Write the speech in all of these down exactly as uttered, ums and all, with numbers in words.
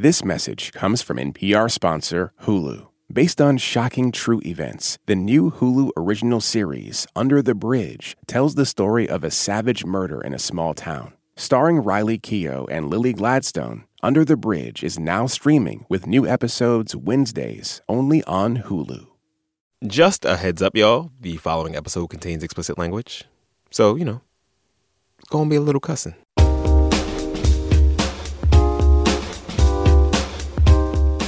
This message comes from N P R sponsor Hulu. Based on shocking true events, the new Hulu original series, Under the Bridge, tells the story of a savage murder in a small town. Starring Riley Keough and Lily Gladstone, Under the Bridge is now streaming with new episodes Wednesdays, only on Hulu. Just a heads up, y'all, the following episode contains explicit language. So, you know, it's gonna be a little cussing.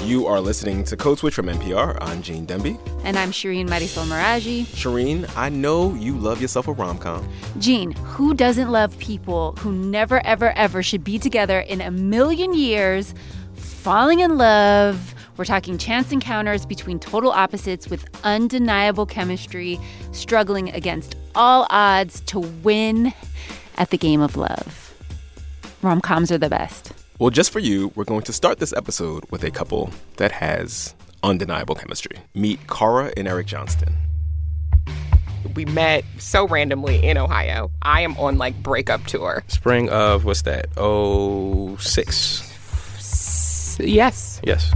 You are listening to Code Switch from N P R. I'm Gene Demby. And I'm Shereen Marisol Maraji. Shereen, I know you love yourself a rom-com. Gene, who doesn't love people who never, ever, ever should be together in a million years, falling in love? We're talking chance encounters between total opposites with undeniable chemistry, struggling against all odds to win at the game of love. Rom-coms are the best. Well, just for you, we're going to start this episode with a couple that has undeniable chemistry. Meet Kara and Eric Johnston. We met so randomly in Ohio. I am on, like, breakup tour. Spring of, what's that, oh, six? S- yes. Yes.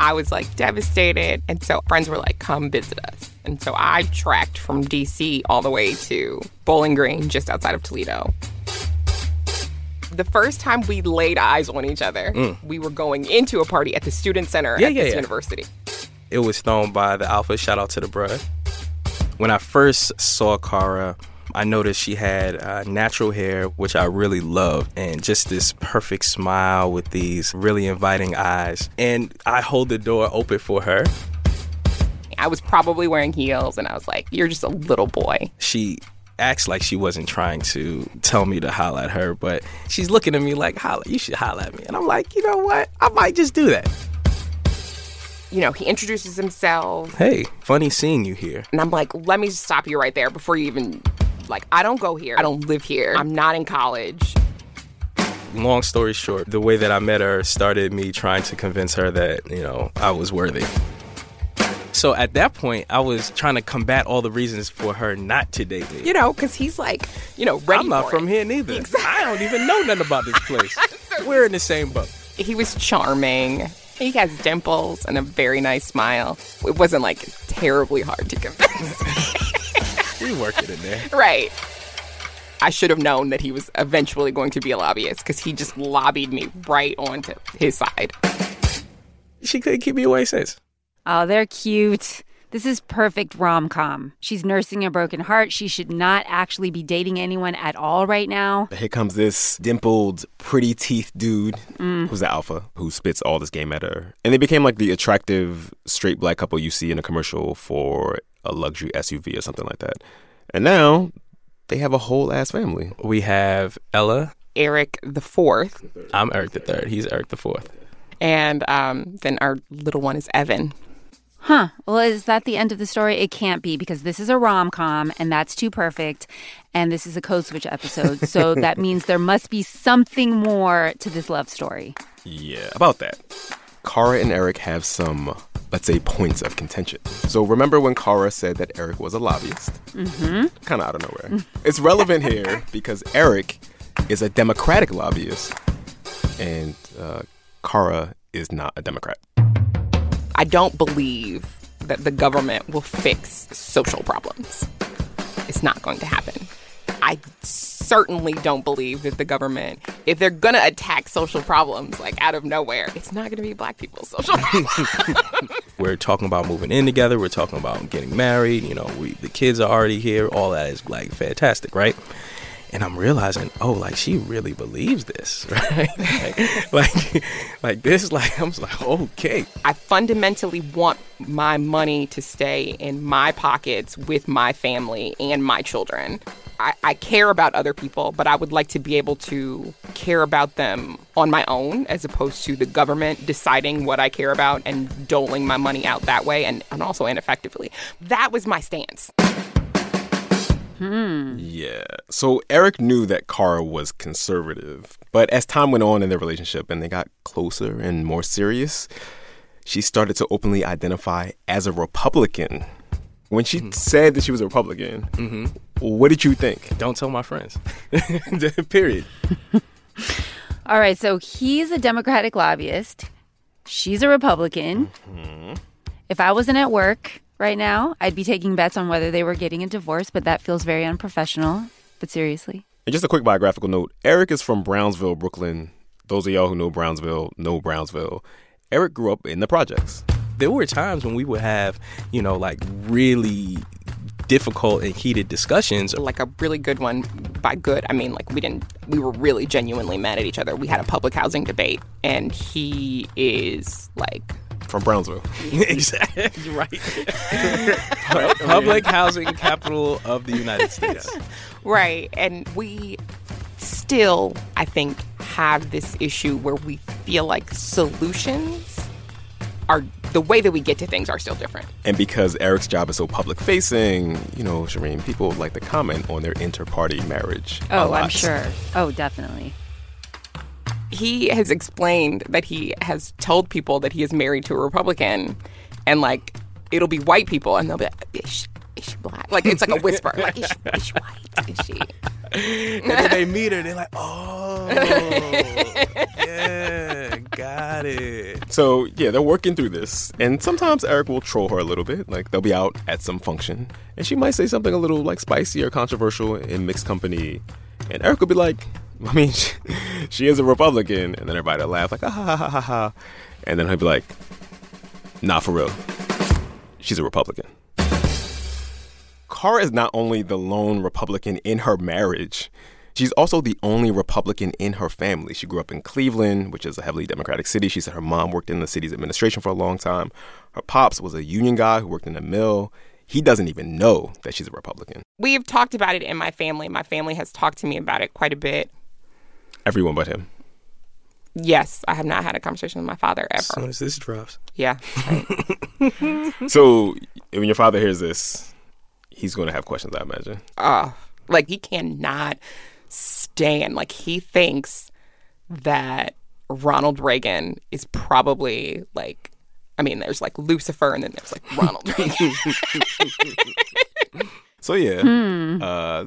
I was, like, devastated, and so friends were like, come visit us. And so I tracked from D C all the way to Bowling Green, just outside of Toledo. The first time we laid eyes on each other, mm. we were going into a party at the student center yeah, at yeah, this yeah. university. It was thrown by the Alpha. Shout out to the bruh. When I first saw Kara, I noticed she had uh, natural hair, which I really loved, and just this perfect smile with these really inviting eyes. And I hold the door open for her. I was probably wearing heels, and I was like, you're just a little boy. She acts like she wasn't trying to tell me to holla at her, but she's looking at me like, holla, you should holla at me. And I'm like, you know what? I might just do that. You know, he introduces himself. Hey, funny seeing you here. And I'm like, let me stop you right there before you even, like, I don't go here. I don't live here. I'm not in college. Long story short, the way that I met her started me trying to convince her that, you know, I was worthy. So at that point, I was trying to combat all the reasons for her not to date me. You know, because he's like, you know, ready I'm not for from it. Here neither. Exactly. I don't even know nothing about this place. So we're in the same boat. He was charming. He has dimples and a very nice smile. It wasn't, like, terribly hard to convince. We worked it in there. Right. I should have known that he was eventually going to be a lobbyist because he just lobbied me right onto his side. She couldn't keep me away since. Oh, they're cute. This is perfect rom-com. She's nursing a broken heart. She should not actually be dating anyone at all right now. Here comes this dimpled, pretty teeth dude mm. who's the alpha, who spits all this game at her. And they became like the attractive straight black couple you see in a commercial for a luxury S U V or something like that. And now they have a whole ass family. We have Ella. Eric the fourth. I'm Eric the third. He's Eric the fourth. And um, then our little one is Evan. Huh. Well, is that the end of the story? It can't be, because this is a rom-com, and that's too perfect, and this is a Code Switch episode, so that means there must be something more to this love story. Yeah, about that. Kara and Eric have some, let's say, points of contention. So remember when Kara said that Eric was a lobbyist? Mm-hmm. Kind of out of nowhere. It's relevant here because Eric is a Democratic lobbyist, and uh, Kara is not a Democrat. I don't believe that the government will fix social problems. It's not going to happen. I certainly don't believe that the government, if they're going to attack social problems, like, out of nowhere, it's not going to be black people's social problems. We're talking about moving in together. We're talking about getting married. You know, we, the kids are already here. All that is, like, fantastic, right? And I'm realizing, oh, like, she really believes this, right? like, like, like this, like, I'm just like, okay. I fundamentally want my money to stay in my pockets with my family and my children. I, I care about other people, but I would like to be able to care about them on my own, as opposed to the government deciding what I care about and doling my money out that way, and, and also ineffectively. That was my stance. Hmm. Yeah. So Eric knew that Kara was conservative, but as time went on in their relationship and they got closer and more serious, she started to openly identify as a Republican. When she mm-hmm. said that she was a Republican, mm-hmm. what did you think? Don't tell my friends. Period. All right, so he's a Democratic lobbyist. She's a Republican. Mm-hmm. If I wasn't at work right now, I'd be taking bets on whether they were getting a divorce, but that feels very unprofessional. But seriously. And just a quick biographical note. Eric is from Brownsville, Brooklyn. Those of y'all who know Brownsville know Brownsville. Eric grew up in the projects. There were times when we would have, you know, like really difficult and heated discussions. Like a really good one. By good, I mean, like we didn't, we were really genuinely mad at each other. We had a public housing debate, and he is like... From Brownsville. Exactly. You're right. Public housing capital of the United States. Right. And we still, I think, have this issue where we feel like solutions are, the way that we get to things are still different. And because Eric's job is so public-facing, you know, Shereen, people like to comment on their inter-party marriage. Oh, I'm sure. Oh, definitely. He has explained that he has told people that he is married to a Republican, and, like, it'll be white people, and they'll be like, is she, is she black? Like, it's like a whisper. Like, is she, is she white? Is she? And then they meet her, and they're like, oh, yeah, got it. So, yeah, they're working through this, and sometimes Eric will troll her a little bit. Like, they'll be out at some function, and she might say something a little, like, spicy or controversial in mixed company, and Eric will be like... I mean, she, she is a Republican. And then everybody will laugh, like, ah, ha, ha, ha, ha. And then he'll be like, nah, for real. She's a Republican. Kara is not only the lone Republican in her marriage, she's also the only Republican in her family. She grew up in Cleveland, which is a heavily Democratic city. She said her mom worked in the city's administration for a long time. Her pops was a union guy who worked in a mill. He doesn't even know that she's a Republican. We have talked about it in my family. My family has talked to me about it quite a bit. Everyone but him. Yes, I have not had a conversation with my father ever. As soon as this drops. Yeah. Right. So when your father hears this, he's going to have questions, I imagine. Uh, like, he cannot stand. Like, he thinks that Ronald Reagan is probably, like, I mean, there's, like, Lucifer, and then there's, like, Ronald Reagan. So, yeah, hmm. uh,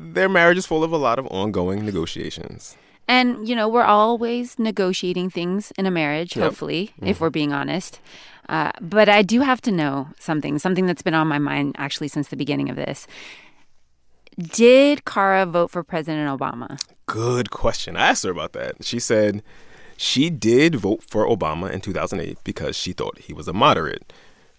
their marriage is full of a lot of ongoing negotiations. And, you know, we're always negotiating things in a marriage, yep. hopefully, mm-hmm. if we're being honest. Uh, but I do have to know something, something that's been on my mind, actually, since the beginning of this. Did Kara vote for President Obama? Good question. I asked her about that. She said she did vote for Obama in two thousand eight because she thought he was a moderate.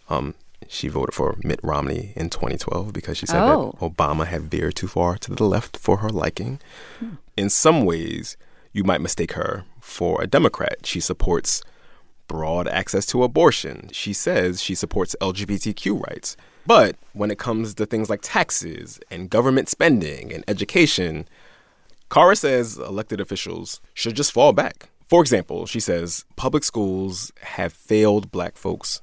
Um She voted for Mitt Romney in twenty twelve because she said oh. that Obama had veered too far to the left for her liking. Hmm. In some ways, you might mistake her for a Democrat. She supports broad access to abortion. She says she supports L G B T Q rights. But when it comes to things like taxes and government spending and education, Kara says elected officials should just fall back. For example, she says public schools have failed black folks.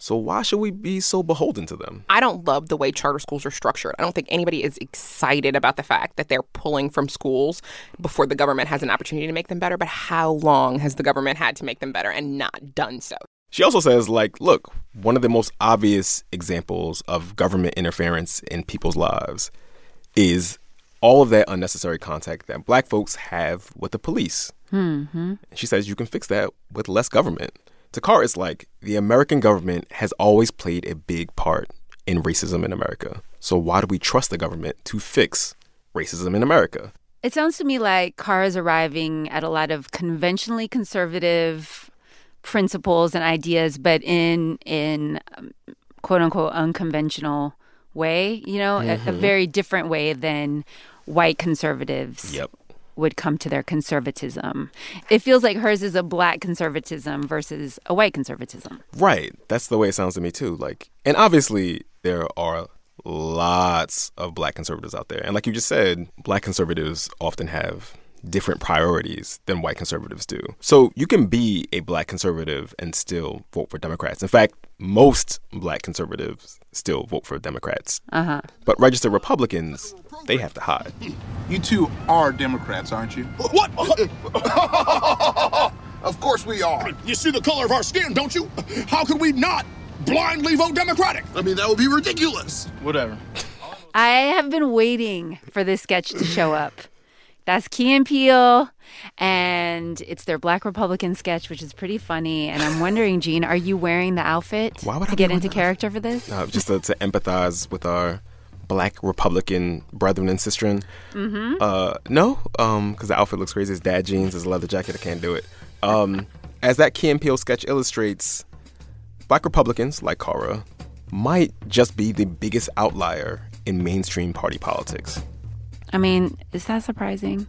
So why should we be so beholden to them? I don't love the way charter schools are structured. I don't think anybody is excited about the fact that they're pulling from schools before the government has an opportunity to make them better. But how long has the government had to make them better and not done so? She also says, like, look, one of the most obvious examples of government interference in people's lives is all of that unnecessary contact that black folks have with the police. Mm-hmm. She says you can fix that with less government. To Kara, it's like the American government has always played a big part in racism in America. So why do we trust the government to fix racism in America? It sounds to me like Kara's arriving at a lot of conventionally conservative principles and ideas, but in, in um, quote-unquote, unconventional way, you know, mm-hmm. a, a very different way than white conservatives. Yep. would come to their conservatism. It feels like hers is a black conservatism versus a white conservatism. Right. That's the way it sounds to me, too. Like, and obviously, there are lots of black conservatives out there. And like you just said, black conservatives often have different priorities than white conservatives do. So you can be a black conservative and still vote for Democrats. In fact, most black conservatives still vote for Democrats. Uh-huh. But registered Republicans, they have to hide. You two are Democrats, aren't you? What? Of course we are. You see the color of our skin, don't you? How could we not blindly vote Democratic? I mean, that would be ridiculous. Whatever. I have been waiting for this sketch to show up. That's Key and Peele, and it's their Black Republican sketch, which is pretty funny. And I'm wondering, Gene, are you wearing the outfit Why would to I get into character for this? No, just to, to empathize with our Black Republican brethren and sistren. Mm-hmm. Uh, no, because um, the outfit looks crazy. It's dad jeans, it's a leather jacket. I can't do it. Um, as that Key and Peele sketch illustrates, Black Republicans, like Kara, might just be the biggest outlier in mainstream party politics. I mean, is that surprising?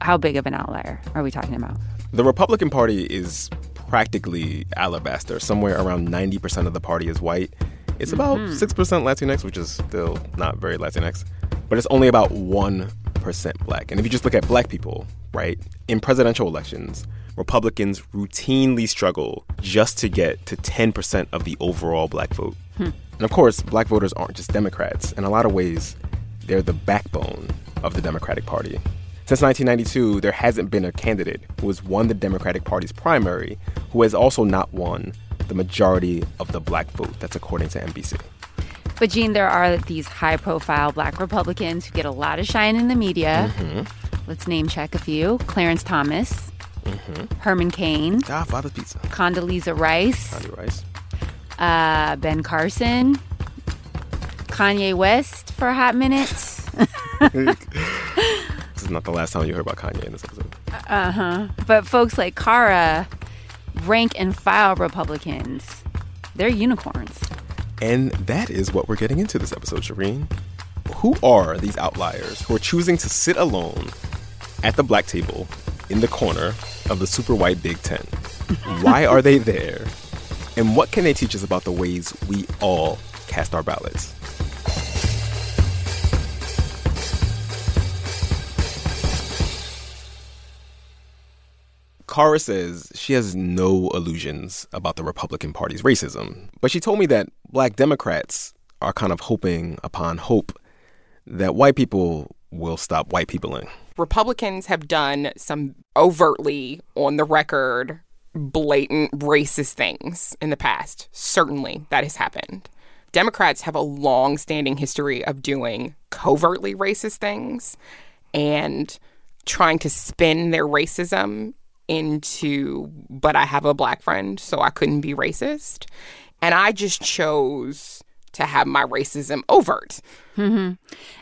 How big of an outlier are we talking about? The Republican Party is practically alabaster. Somewhere around ninety percent of the party is white. It's about mm-hmm. six percent Latinx, which is still not very Latinx. But it's only about one percent Black. And if you just look at Black people, right, in presidential elections, Republicans routinely struggle just to get to ten percent of the overall Black vote. Hmm. And of course, Black voters aren't just Democrats. In a lot of ways, they're the backbone of the Democratic Party. Since nineteen ninety-two, there hasn't been a candidate who has won the Democratic Party's primary who has also not won the majority of the Black vote. That's according to N B C. But, Gene, there are these high-profile Black Republicans who get a lot of shine in the media. Mm-hmm. Let's name-check a few. Clarence Thomas. Mm-hmm. Herman Cain. Ah, Father's Pizza. Condoleezza Rice. Condi Rice. Uh, Ben Carson. Kanye West for a hot minute. This is not the last time you heard about Kanye in this episode. Uh-huh. But folks like Kara, rank-and-file Republicans, they're unicorns. And that is what we're getting into this episode, Shereen. Who are these outliers who are choosing to sit alone at the Black table in the corner of the super white Big Ten? Why are they there? And what can they teach us about the ways we all cast our ballots? Kara says she has no illusions about the Republican Party's racism, but she told me that Black Democrats are kind of hoping upon hope that white people will stop white peopling. Republicans have done some overtly, on the record, blatant racist things in the past. Certainly that has happened. Democrats have a long-standing history of doing covertly racist things and trying to spin their racism into, but I have a Black friend, so I couldn't be racist. And I just chose to have my racism overt. Mm-hmm.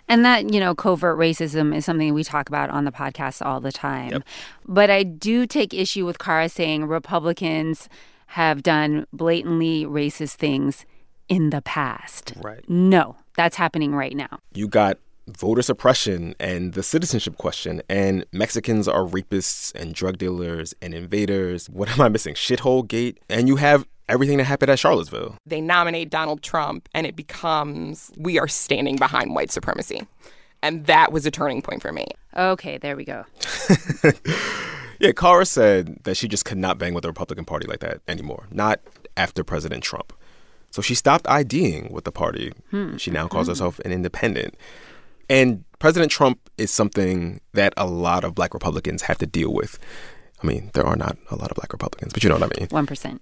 And that, you know, covert racism is something we talk about on the podcast all the time. Yep. But I do take issue with Kara saying Republicans have done blatantly racist things in the past. Right. No, that's happening right now. You got voter suppression and the citizenship question, and Mexicans are rapists and drug dealers and invaders. What am I missing? Shithole gate. And you have everything that happened at Charlottesville. They nominate Donald Trump and it becomes, we are standing behind white supremacy. And that was a turning point for me. Okay, there we go. Yeah, Kara said that she just could not bang with the Republican Party like that anymore. Not after President Trump. So she stopped IDing with the party. Hmm. She now calls hmm. herself an independent. And President Trump is something that a lot of Black Republicans have to deal with. I mean, there are not a lot of Black Republicans, but you know what I mean. one percent.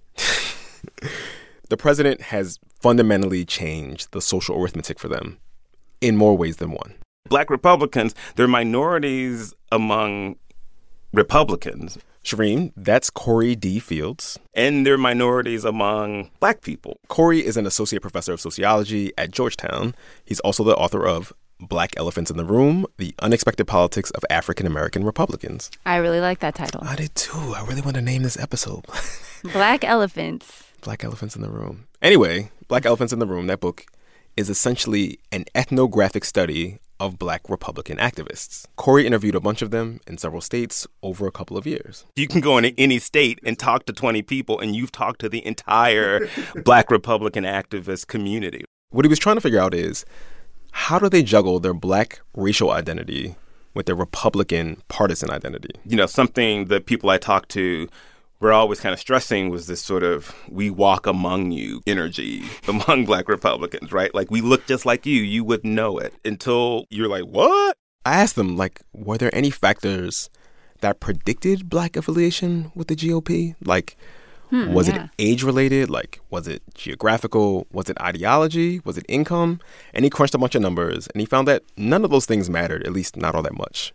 The president has fundamentally changed the social arithmetic for them in more ways than one. Black Republicans, they're minorities among Republicans. Shereen, that's Corey D. Fields. And they're minorities among Black people. Corey is an associate professor of sociology at Georgetown. He's also the author of Black Elephants in the Room, The Unexpected Politics of African-American Republicans. I really like that title. I did too. I really want to name this episode. Black Elephants. Black Elephants in the Room. Anyway, Black Elephants in the Room, that book, is essentially an ethnographic study of Black Republican activists. Corey interviewed a bunch of them in several states over a couple of years. You can go into any state and talk to twenty people, and you've talked to the entire Black Republican activist community. What he was trying to figure out is, how do they juggle their Black racial identity with their Republican partisan identity? You know, something that people I talked to were always kind of stressing was this sort of we walk among you energy among Black Republicans, right? Like, we look just like you. You would know it until you're like, what? I asked them, like, were there any factors that predicted Black affiliation with the G O P? Like, hmm, was yeah. it age-related? Like, was it geographical? Was it ideology? Was it income? And he crunched a bunch of numbers, and he found that none of those things mattered, at least not all that much.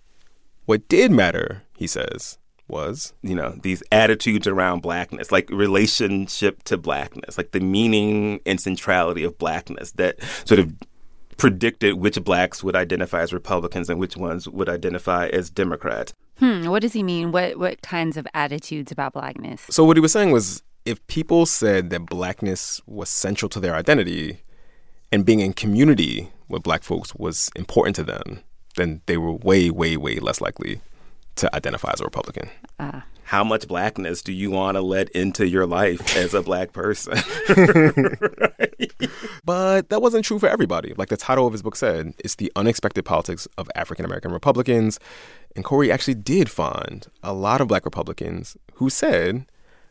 What did matter, he says, was, you know, these attitudes around blackness, like relationship to blackness, like the meaning and centrality of blackness that sort of predicted which blacks would identify as Republicans and which ones would identify as Democrats. Hmm. What does he mean? What what kinds of attitudes about blackness? So what he was saying was, if people said that blackness was central to their identity and being in community with black folks was important to them, then they were way, way, way less likely to identify as a Republican. Uh. How much blackness do you want to let into your life as a black person? Right? But that wasn't true for everybody. Like the title of his book said, it's the unexpected politics of African-American Republicans. And Corey actually did find a lot of black Republicans who said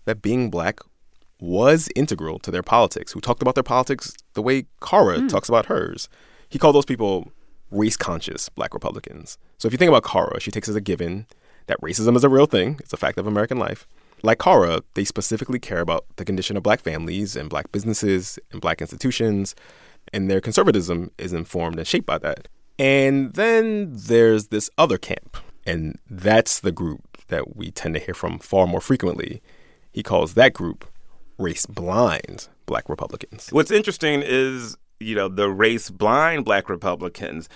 that being black was integral to their politics, who talked about their politics the way Kara mm. talks about hers. He called those people race-conscious black Republicans. So if you think about Kara, she takes as a given that racism is a real thing. It's a fact of American life. Like Kara, they specifically care about the condition of black families and black businesses and black institutions, and their conservatism is informed and shaped by that. And then there's this other camp, and that's the group that we tend to hear from far more frequently. He calls that group race-blind black Republicans. What's interesting is, you know, the race-blind black Republicans,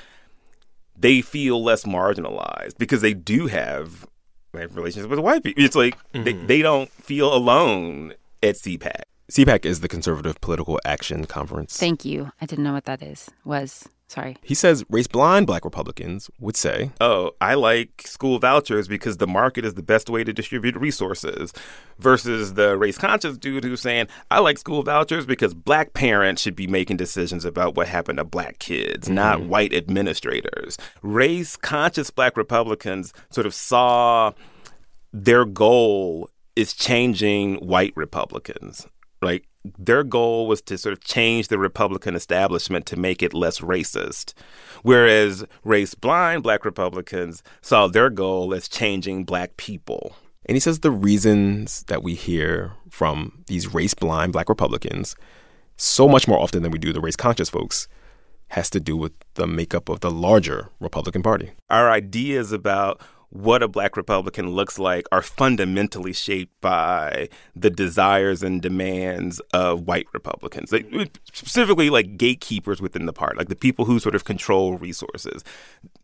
they feel less marginalized because they do have relationships with white people. It's like mm-hmm. they, they don't feel alone at CPAC. CPAC is the Conservative Political Action Conference. Thank you. I didn't know what that is. Was. Sorry. He says race-blind black Republicans would say, oh, I like school vouchers because the market is the best way to distribute resources, versus the race-conscious dude who's saying, I like school vouchers because black parents should be making decisions about what happened to black kids, mm-hmm. not white administrators. Race-conscious black Republicans sort of saw their goal is changing white Republicans, like their goal was to sort of change the Republican establishment to make it less racist, whereas race-blind black Republicans saw their goal as changing black people. And he says the reasons that we hear from these race-blind black Republicans so much more often than we do the race-conscious folks has to do with the makeup of the larger Republican Party. Our ideas about what a black Republican looks like are fundamentally shaped by the desires and demands of white Republicans, like, specifically like gatekeepers within the party, like the people who sort of control resources.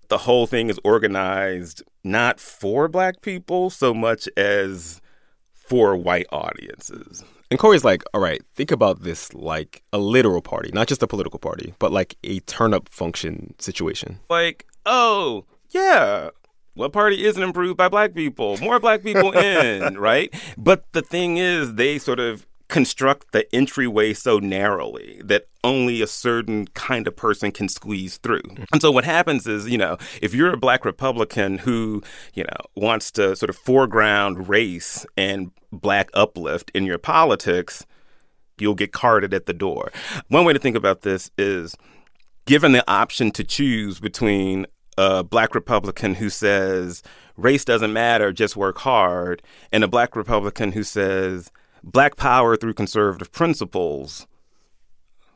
The whole thing is organized not for black people so much as for white audiences. And Corey's like, all right, think about this like a literal party, not just a political party, but like a turn-up function situation. Like, oh, yeah. What party isn't improved by black people? More black people in, right? But the thing is, they sort of construct the entryway so narrowly that only a certain kind of person can squeeze through. And so what happens is, you know, if you're a black Republican who, you know, wants to sort of foreground race and black uplift in your politics, you'll get carded at the door. One way to think about this is, given the option to choose between a black Republican who says race doesn't matter, just work hard, and a black Republican who says black power through conservative principles,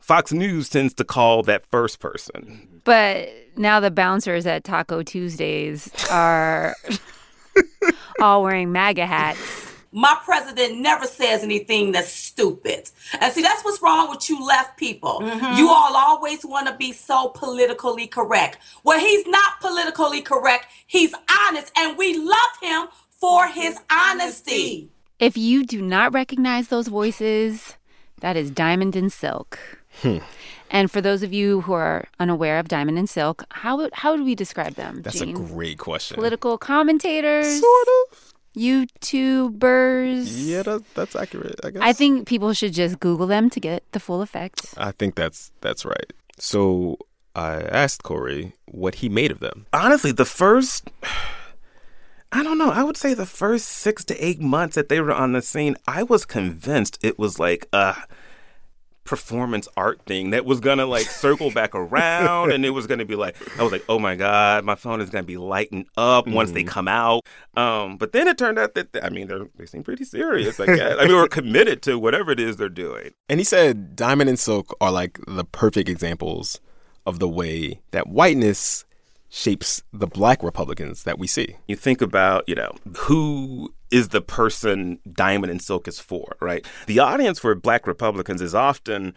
Fox News tends to call that first person. But now the bouncers at Taco Tuesdays are all wearing MAGA hats. My president never says anything that's stupid. And see, that's what's wrong with you left people. Mm-hmm. You all always want to be so politically correct. Well, he's not politically correct. He's honest. And we love him for his honesty. If you do not recognize those voices, that is Diamond and Silk. Hmm. And for those of you who are unaware of Diamond and Silk, how, how do we describe them, That's Gene? A great question. Political commentators. Sort of. YouTubers. Yeah, that, that's accurate, I guess. I think people should just Google them to get the full effect. I think that's that's right. So I asked Corey what he made of them. Honestly, the first, I don't know, I would say the first six to eight months that they were on the scene, I was convinced it was like a performance art thing that was going to like circle back around and it was going to be like, I was like, oh my God, my phone is going to be lighting up once mm. they come out. Um, but then it turned out that, I mean, they're, they seem pretty serious, I guess. I mean, we're committed to whatever it is they're doing. And he said Diamond and Silk are like the perfect examples of the way that whiteness shapes the Black Republicans that we see. You think about, you know, who is the person Diamond and Silk is for, right? The audience for Black Republicans is often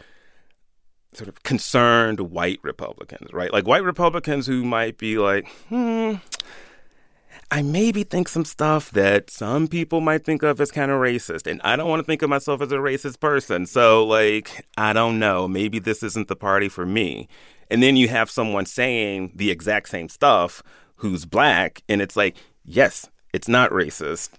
sort of concerned white Republicans, right? Like white Republicans who might be like, hmm, I maybe think some stuff that some people might think of as kind of racist, and I don't want to think of myself as a racist person. So, like, I don't know, maybe this isn't the party for me. And then you have someone saying the exact same stuff who's Black, and it's like, yes, it's not racist.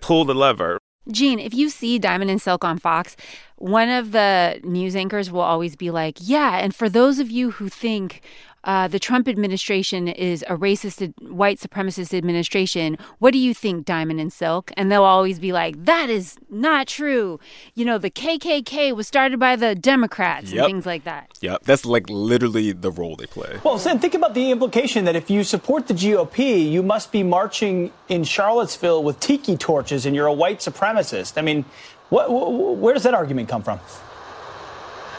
Pull the lever. Gene, if you see Diamond and Silk on Fox, one of the news anchors will always be like, yeah, and for those of you who think uh, the Trump administration is a racist, white supremacist administration, what do you think, Diamond and Silk? And they'll always be like, that is not true. You know, the K K K was started by the Democrats yep. and things like that. Yeah, that's like literally the role they play. Well, Sam, think about the implication that if you support the G O P, you must be marching in Charlottesville with tiki torches and you're a white supremacist. I mean, What, where does that argument come from?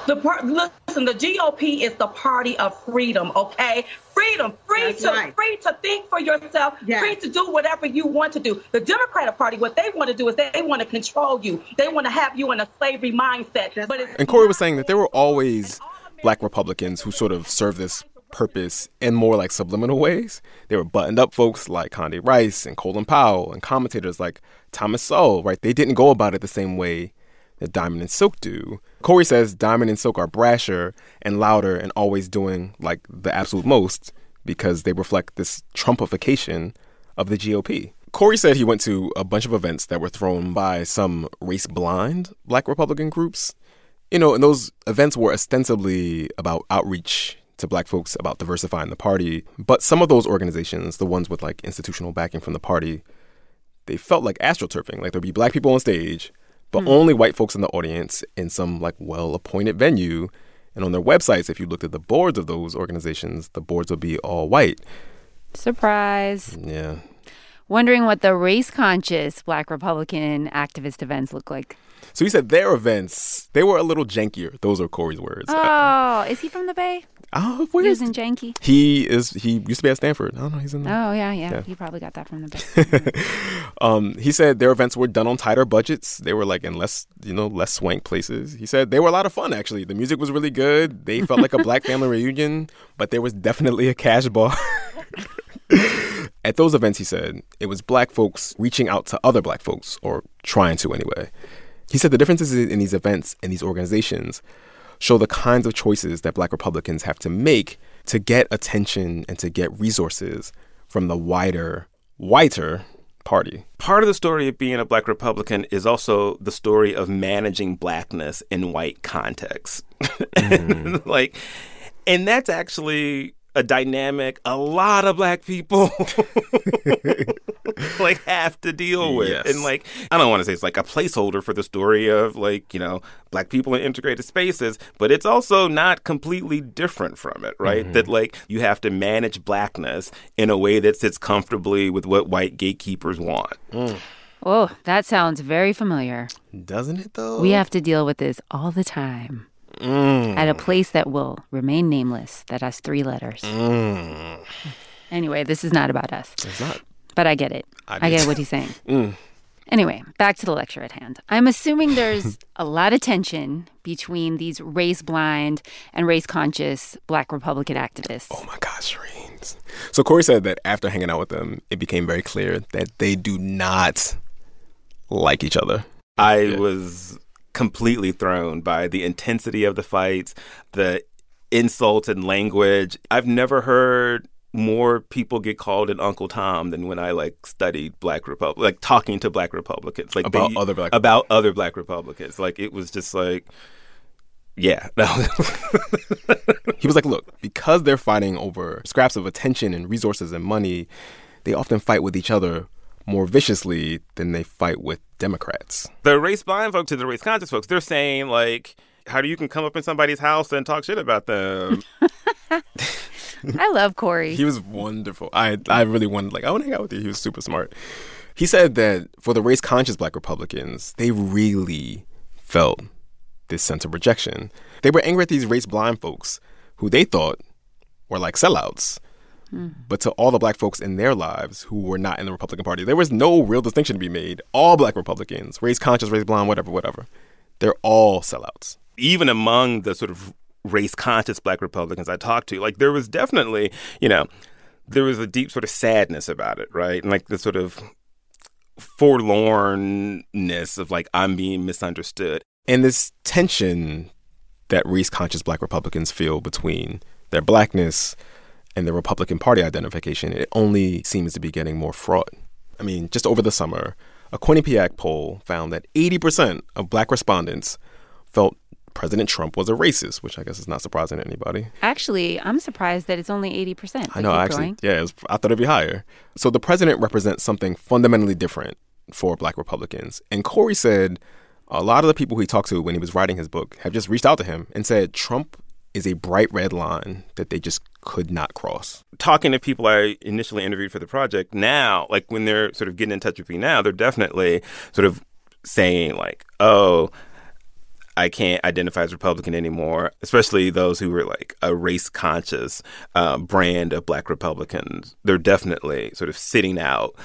The part, listen, the G O P is the party of freedom, okay? Freedom, free That's to right. free to think for yourself, yeah. free to do whatever you want to do. The Democratic Party, what they want to do is they want to control you. They want to have you in a slavery mindset. That's but it's- and Corey was saying that there were always Black Republicans who sort of served this purpose in more like subliminal ways. They were buttoned up folks like Condi Rice and Colin Powell and commentators like Thomas Sowell, right? They didn't go about it the same way that Diamond and Silk do. Corey says Diamond and Silk are brasher and louder and always doing like the absolute most because they reflect this Trumpification of the G O P. Corey said he went to a bunch of events that were thrown by some race-blind Black Republican groups. You know, and those events were ostensibly about outreach to Black folks about diversifying the party. But some of those organizations, the ones with like institutional backing from the party, they felt like astroturfing. Like there'd be Black people on stage, but mm. only white folks in the audience in some like well-appointed venue. And on their websites, if you looked at the boards of those organizations, the boards would be all white. Surprise. Yeah. Wondering what the race-conscious Black Republican activist events look like. So he said their events, they were a little jankier. Those are Corey's words. Oh, is he from the Bay? Oh, where he is was in Janky. He is. He used to be at Stanford. I don't know. He's in. The, oh yeah, yeah, yeah. He probably got that from the Bay. um, he said their events were done on tighter budgets. They were like in less, you know, less swank places. He said they were a lot of fun. Actually, the music was really good. They felt like a Black family reunion, but there was definitely a cash bar. At those events, he said it was Black folks reaching out to other Black folks, or trying to anyway. He said the differences in these events and these organizations show the kinds of choices that Black Republicans have to make to get attention and to get resources from the wider, whiter party. Part of the story of being a Black Republican is also the story of managing Blackness in white contexts. Mm. like, and that's actually a dynamic a lot of Black people like have to deal with. Yes. And like, I don't want to say it's like a placeholder for the story of like, you know, Black people in integrated spaces, but it's also not completely different from it, right? Mm-hmm. That like you have to manage Blackness in a way that sits comfortably with what white gatekeepers want. Mm. Oh, that sounds very familiar. Doesn't it though? We have to deal with this all the time. Mm. At a place that will remain nameless, that has three letters. Mm. Anyway, this is not about us. It's not. But I get it. I, I get what he's saying. Mm. Anyway, back to the lecture at hand. I'm assuming there's a lot of tension between these race-blind and race-conscious Black Republican activists. Oh, my gosh, Shereen. So Corey said that after hanging out with them, it became very clear that they do not like each other. I yeah. was... completely thrown by the intensity of the fights, the insults and language. I've never heard more people get called an Uncle Tom than when I like studied Black Republic, like talking to Black Republicans, like about they, other Black about Republicans. other Black Republicans. Like it was just like, yeah. He was like, look, because they're fighting over scraps of attention and resources and money, they often fight with each other more viciously than they fight with Democrats. The race-blind folks to the race-conscious folks, they're saying, like, how do you can come up in somebody's house and talk shit about them? I love Corey. He was wonderful. I, I really wanted, like, I want to hang out with you. He was super smart. He said that for the race-conscious Black Republicans, they really felt this sense of rejection. They were angry at these race-blind folks who they thought were like sellouts. mm. but to all the black folks in their lives who were not in the Republican Party. There was no real distinction to be made. All black Republicans, race conscious, race blind, whatever, whatever, they're all sellouts. Even among the sort of race-conscious black Republicans I talked to, like, there was definitely, you know, there was a deep sort of sadness about it, right? And, like, the sort of forlornness of, like, I'm being misunderstood. And this tension that race-conscious black Republicans feel between their blackness and their Republican Party identification, it only seems to be getting more fraught. I mean, just over the summer, a Quinnipiac poll found that eighty percent of black respondents felt President Trump was a racist, which I guess is not surprising to anybody. Actually, I'm surprised that it's only eighty percent. I know, actually. Going. Yeah, it was, I thought it'd be higher. So the president represents something fundamentally different for black Republicans. And Corey said a lot of the people he talked to when he was writing his book have just reached out to him and said Trump is a bright red line that they just could not cross. Talking to people I initially interviewed for the project now, like when they're sort of getting in touch with me now, they're definitely sort of saying like, oh, I can't identify as Republican anymore, especially those who were like a race-conscious uh, brand of black Republicans. They're definitely sort of sitting out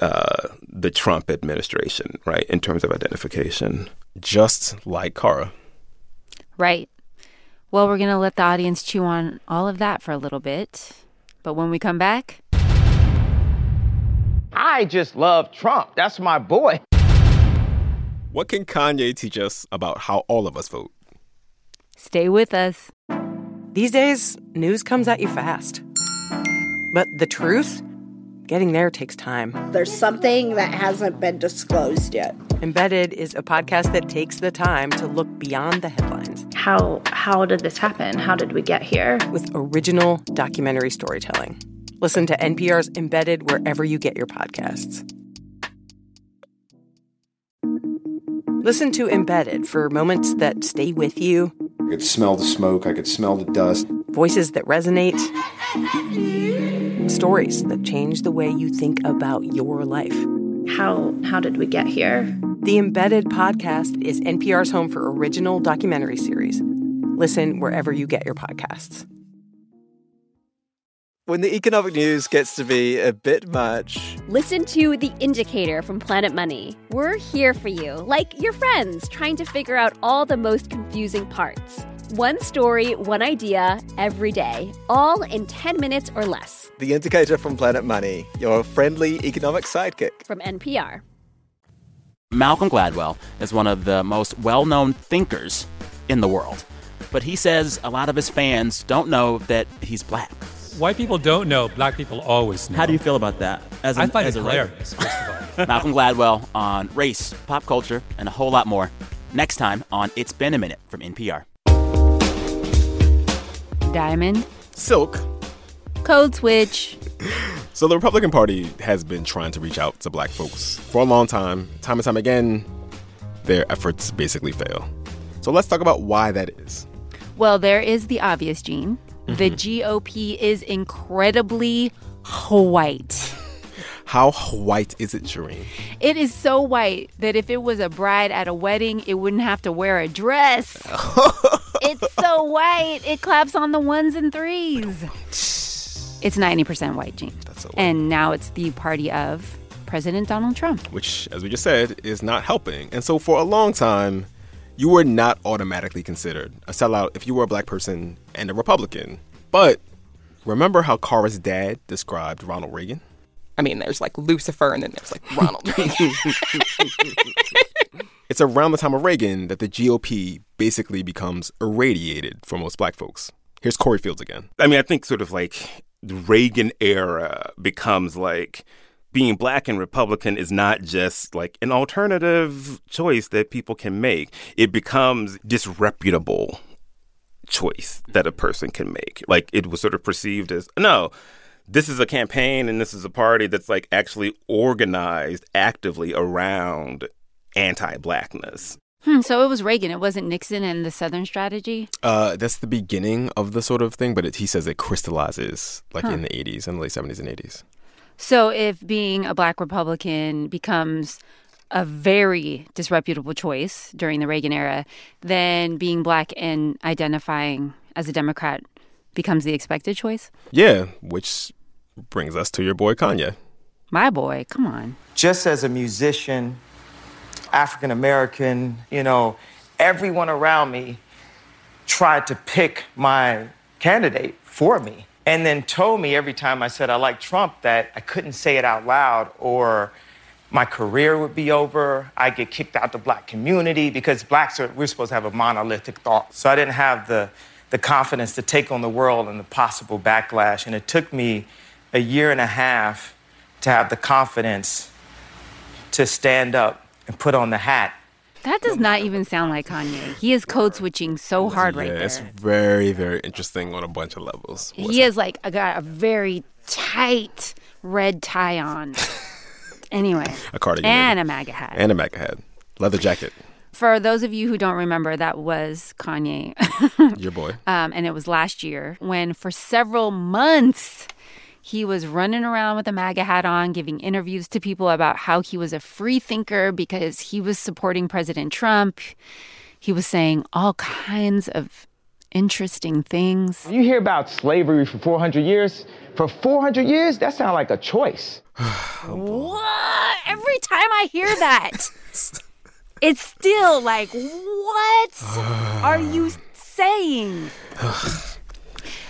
uh, the Trump administration, right, in terms of identification. Just like Kara. Right. Well, we're going to let the audience chew on all of that for a little bit. But when we come back... I just love Trump. That's my boy. What can Kanye teach us about how all of us vote? Stay with us. These days, news comes at you fast. But the truth? Getting there takes time. There's something that hasn't been disclosed yet. Embedded is a podcast that takes the time to look beyond the headlines. How, how did this happen? How did we get here? With original documentary storytelling. Listen to N P R's Embedded wherever you get your podcasts. Listen to Embedded for moments that stay with you. I could smell the smoke. I could smell the dust. Voices that resonate. Stories that change the way you think about your life. How how did we get here? The Embedded podcast is N P R's home for original documentary series. Listen wherever you get your podcasts. When the economic news gets to be a bit much... Listen to The Indicator from Planet Money. We're here for you, like your friends, trying to figure out all the most confusing parts. One story, one idea, every day, all in ten minutes or less. The Indicator from Planet Money, your friendly economic sidekick. From N P R. Malcolm Gladwell is one of the most well-known thinkers in the world. But he says a lot of his fans don't know that he's black. White people don't know. Black people always know. How do you feel about that? As an, I find as it hilarious, first of all. Malcolm Gladwell on race, pop culture, and a whole lot more. Next time on It's Been a Minute from N P R. Diamond. Silk. Code Switch. So the Republican Party has been trying to reach out to black folks for a long time. Time and time again, their efforts basically fail. So let's talk about why that is. Well, there is the obvious, Gene. The G O P is incredibly white. How white is it, Shereen? It is so white that if it was a bride at a wedding, it wouldn't have to wear a dress. It's so white. It claps on the ones and threes. It's ninety percent white, Gene. That's so white. And now it's the party of President Donald Trump. Which, as we just said, is not helping. And so for a long time... you were not automatically considered a sellout if you were a black person and a Republican. But remember how Kara's dad described Ronald Reagan? I mean, there's like Lucifer and then there's like Ronald Reagan. It's around the time of Reagan that the G O P basically becomes irradiated for most black folks. Here's Corey Fields again. I mean, I think sort of like the Reagan era becomes like... being black and Republican is not just like an alternative choice that people can make. It becomes disreputable choice that a person can make. Like it was sort of perceived as, no, this is a campaign and this is a party that's like actually organized actively around anti-blackness. Hmm, so it was Reagan. It wasn't Nixon and the Southern strategy? Uh, that's the beginning of the sort of thing. But it, he says it crystallizes like huh. in the eighties and late seventies and eighties. So if being a black Republican becomes a very disreputable choice during the Reagan era, then being black and identifying as a Democrat becomes the expected choice? Yeah, which brings us to your boy Kanye. My boy, come on. Just as a musician, African American, you know, everyone around me tried to pick my candidate for me and then told me every time I said I like Trump that I couldn't say it out loud or my career would be over. I get kicked out the black community because blacks are, we're supposed to have a monolithic thought. So I didn't have the, the confidence to take on the world and the possible backlash. And it took me a year and a half to have the confidence to stand up and put on the hat. That does not even sound like Kanye. He is code switching so hard yeah, right there. It's very, very interesting on a bunch of levels. What's he is like, I got a very tight red tie on. Anyway. A cardigan. And a MAGA hat. And a MAGA hat. Leather jacket. For those of you who don't remember, that was Kanye. Your boy. Um, and it was last year when for several months he was running around with a MAGA hat on, giving interviews to people about how he was a free thinker because he was supporting President Trump. He was saying all kinds of interesting things. You hear about slavery for four hundred years? For four hundred years? That sounds like a choice. Oh, what? Every time I hear that, it's still like, what are you saying?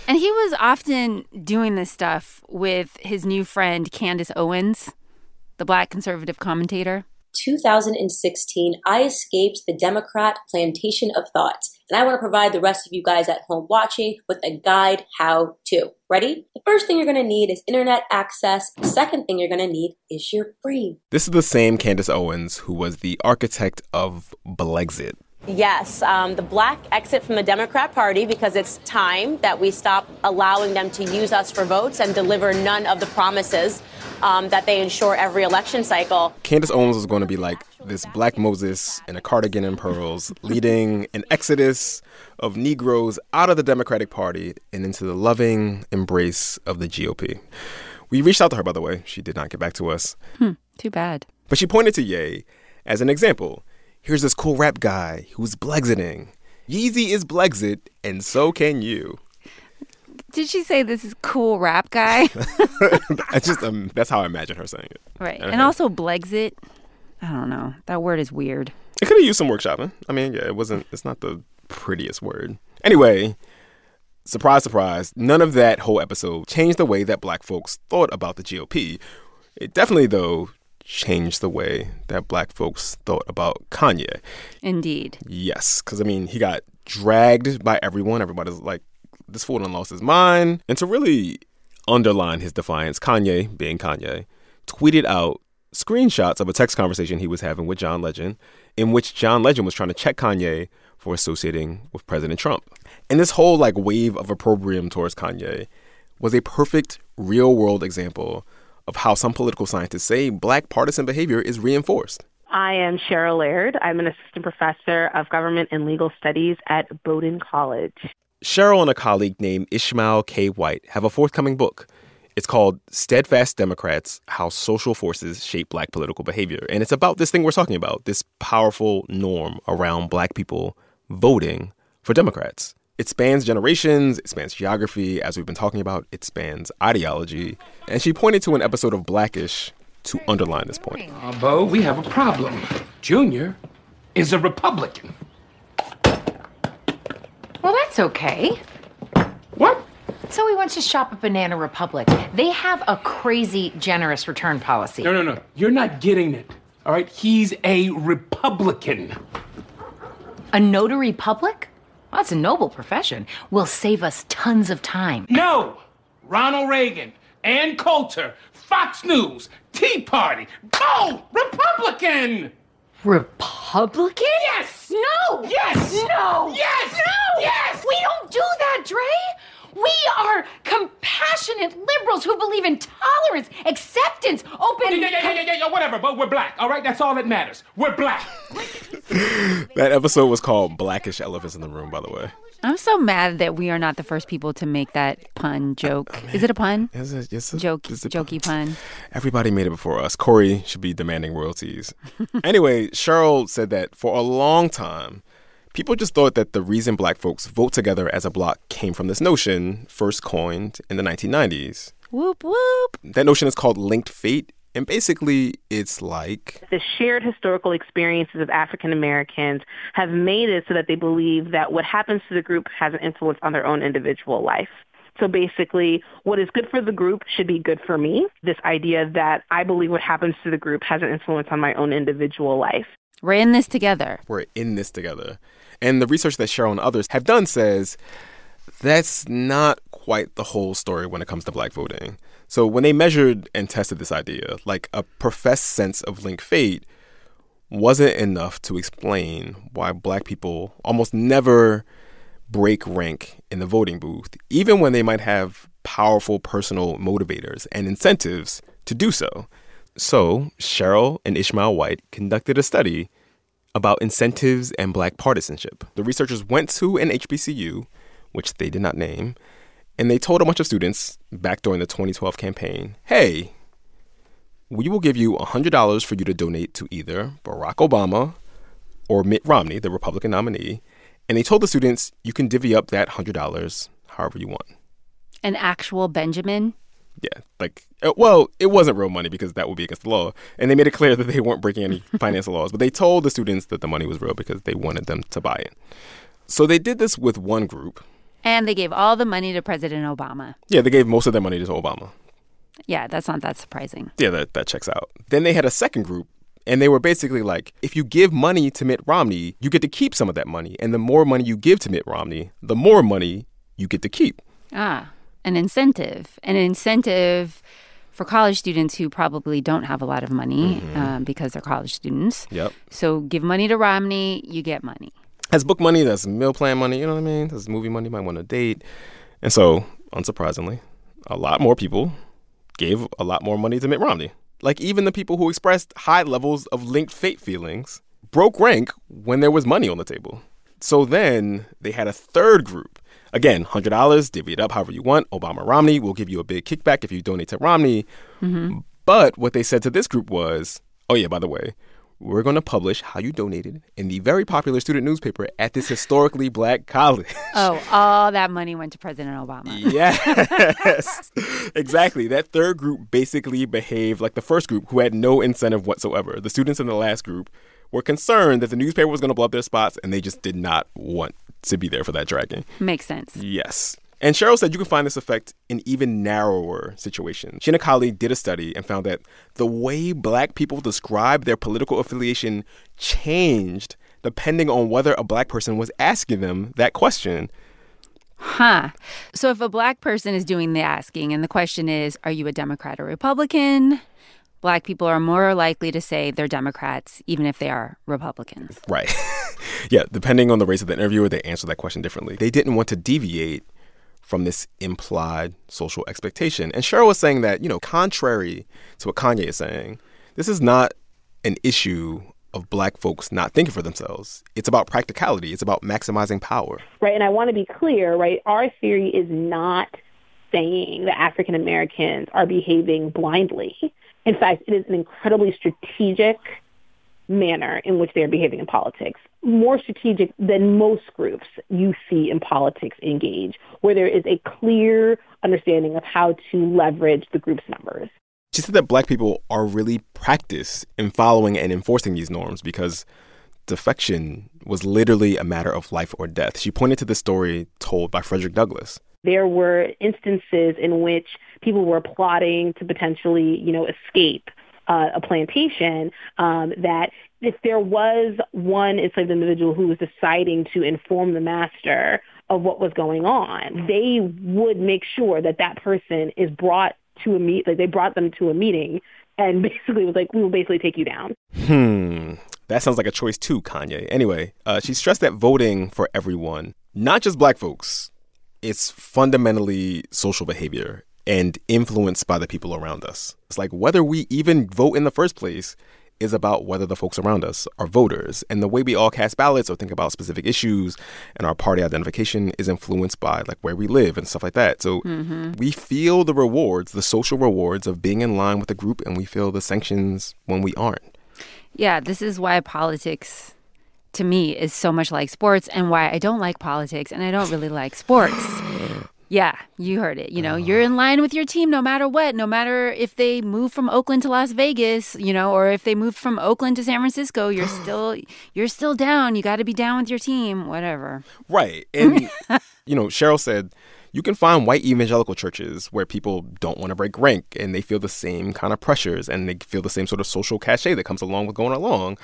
And he was often doing this stuff with his new friend, Candace Owens, the black conservative commentator. two thousand sixteen, I escaped the Democrat plantation of thought. And I want to provide the rest of you guys at home watching with a guide how to. Ready? The first thing you're going to need is internet access. The second thing you're going to need is your brain. This is the same Candace Owens who was the architect of Blexit. Yes, um, the black exit from the Democrat Party because it's time that we stop allowing them to use us for votes and deliver none of the promises um, that they ensure every election cycle. Candace Owens was going to be like this black Moses in a cardigan and pearls leading an exodus of Negroes out of the Democratic Party and into the loving embrace of the G O P. We reached out to her, by the way. She did not get back to us. Hmm, too bad. But she pointed to Ye as an example. Here's this cool rap guy who's Blexiting. Yeezy is Blexit, and so can you. Did she say this is cool rap guy? I just um, that's how I imagine her saying it. Right, and know. Also Blexit. I don't know. That word is weird. It could have used some workshopping. I mean, yeah, it wasn't. It's not the prettiest word. Anyway, surprise, surprise. None of that whole episode changed the way that black folks thought about the G O P. It definitely, though, changed the way that black folks thought about Kanye. Indeed. Yes, because, I mean, he got dragged by everyone. Everybody's like, this fool done lost his mind. And to really underline his defiance, Kanye, being Kanye, tweeted out screenshots of a text conversation he was having with John Legend, in which John Legend was trying to check Kanye for associating with President Trump. And this whole, like, wave of opprobrium towards Kanye was a perfect real-world example of how some political scientists say black partisan behavior is reinforced. I am Cheryl Laird. I'm an assistant professor of government and legal studies at Bowdoin College. Cheryl and a colleague named Ishmael K. White have a forthcoming book. It's called Steadfast Democrats, How Social Forces Shape Black Political Behavior. And it's about this thing we're talking about, this powerful norm around black people voting for Democrats. It spans generations, it spans geography, as we've been talking about, it spans ideology. And she pointed to an episode of Blackish to underline this point. Uh, Bo, we have a problem. Junior is a Republican. Well, that's okay. What? So he wants to shop at Banana Republic. They have a crazy generous return policy. No, no, no. You're not getting it. All right? He's a Republican. A notary public? Well, that's a noble profession. Will save us tons of time. No! Ronald Reagan, Ann Coulter, Fox News, Tea Party. Go! Republican! Republican? Yes! No! Yes! No! Yes! No! Yes! We don't do that, Dre! We are compassionate liberals who believe in tolerance, acceptance, open... Yeah, yeah, yeah, yeah, yeah, yeah, whatever, but we're black, all right? That's all that matters. We're black. That episode was called Blackish Elephants in the Room, by the way. I'm so mad that we are not the first people to make that pun joke. I mean, is it a pun? It's a, it's a, joke, it's a jokey pun. pun. Everybody made it before us. Corey should be demanding royalties. Anyway, Cheryl said that for a long time, people just thought that the reason black folks vote together as a block came from this notion, first coined in the nineteen nineties. Whoop, whoop. That notion is called linked fate. And basically, it's like the shared historical experiences of African Americans have made it so that they believe that what happens to the group has an influence on their own individual life. So basically, what is good for the group should be good for me. This idea that I believe what happens to the group has an influence on my own individual life. We're in this together. We're in this together. And the research that Cheryl and others have done says that's not quite the whole story when it comes to Black voting. So when they measured and tested this idea, like a professed sense of linked fate wasn't enough to explain why Black people almost never break rank in the voting booth, even when they might have powerful personal motivators and incentives to do so. So Cheryl and Ishmael White conducted a study about incentives and Black partisanship. The researchers went to an H B C U, which they did not name, and they told a bunch of students back during the twenty twelve campaign, hey, we will give you one hundred dollars for you to donate to either Barack Obama or Mitt Romney, the Republican nominee. And they told the students, you can divvy up that one hundred dollars however you want. An actual Benjamin? Yeah. Like, well, it wasn't real money because that would be against the law. And they made it clear that they weren't breaking any financial laws. But they told the students that the money was real because they wanted them to buy it. So they did this with one group. And they gave all the money to President Obama. Yeah, they gave most of their money to Obama. Yeah, that's not that surprising. Yeah, that, that checks out. Then they had a second group, and they were basically like, if you give money to Mitt Romney, you get to keep some of that money. And the more money you give to Mitt Romney, the more money you get to keep. Ah, an incentive. An incentive for college students who probably don't have a lot of money mm-hmm. um, because they're college students. Yep. So give money to Romney, you get money. That's book money, that's meal plan money, you know what I mean? That's movie money, you might want to date. And so, unsurprisingly, a lot more people gave a lot more money to Mitt Romney. Like, even the people who expressed high levels of linked fate feelings broke rank when there was money on the table. So then they had a third group. Again, one hundred dollars, divvy it up however you want. Obama, Romney, we'll give you a big kickback if you donate to Romney. Mm-hmm. But what they said to this group was, oh, yeah, by the way, we're going to publish how you donated in the very popular student newspaper at this historically Black college. Oh, all that money went to President Obama. Yes, exactly. That third group basically behaved like the first group who had no incentive whatsoever. The students in the last group were concerned that the newspaper was going to blow up their spots, and they just did not want to be there for that dragging. Makes sense. Yes. And Cheryl said you can find this effect in even narrower situations. She and a colleague did a study and found that the way Black people described their political affiliation changed depending on whether a Black person was asking them that question. Huh. So if a Black person is doing the asking and the question is, are you a Democrat or Republican? Black people are more likely to say they're Democrats, even if they are Republicans. Right. Yeah, depending on the race of the interviewer, they answer that question differently. They didn't want to deviate from this implied social expectation. And Cheryl was saying that, you know, contrary to what Kanye is saying, this is not an issue of Black folks not thinking for themselves. It's about practicality. It's about maximizing power. Right, and I want to be clear, right? Our theory is not saying that African Americans are behaving blindly. In fact, it is an incredibly strategic manner in which they're behaving in politics, more strategic than most groups you see in politics engage, where there is a clear understanding of how to leverage the group's numbers. She said that Black people are really practiced in following and enforcing these norms because defection was literally a matter of life or death. She pointed to the story told by Frederick Douglass. There were instances in which people were plotting to potentially, you know, escape Uh, a plantation, um, that if there was one enslaved individual who was deciding to inform the master of what was going on, they would make sure that that person is brought to a meet, like they brought them to a meeting and basically was like, we will basically take you down. Hmm. That sounds like a choice too, Kanye. Anyway, uh, she stressed that voting for everyone, not just Black folks, it's fundamentally social behavior and influenced by the people around us. It's like whether we even vote in the first place is about whether the folks around us are voters. And the way we all cast ballots or think about specific issues and our party identification is influenced by like where we live and stuff like that. So mm-hmm. we feel the rewards, the social rewards of being in line with the group, and we feel the sanctions when we aren't. Yeah, this is why politics to me is so much like sports and why I don't like politics and I don't really like sports. Yeah, you heard it. You know, uh, you're in line with your team no matter what, no matter if they move from Oakland to Las Vegas, you know, or if they move from Oakland to San Francisco, you're still you're still down. You got to be down with your team, whatever. Right. And, you know, Cheryl said you can find white evangelical churches where people don't want to break rank and they feel the same kind of pressures and they feel the same sort of social cachet that comes along with going along.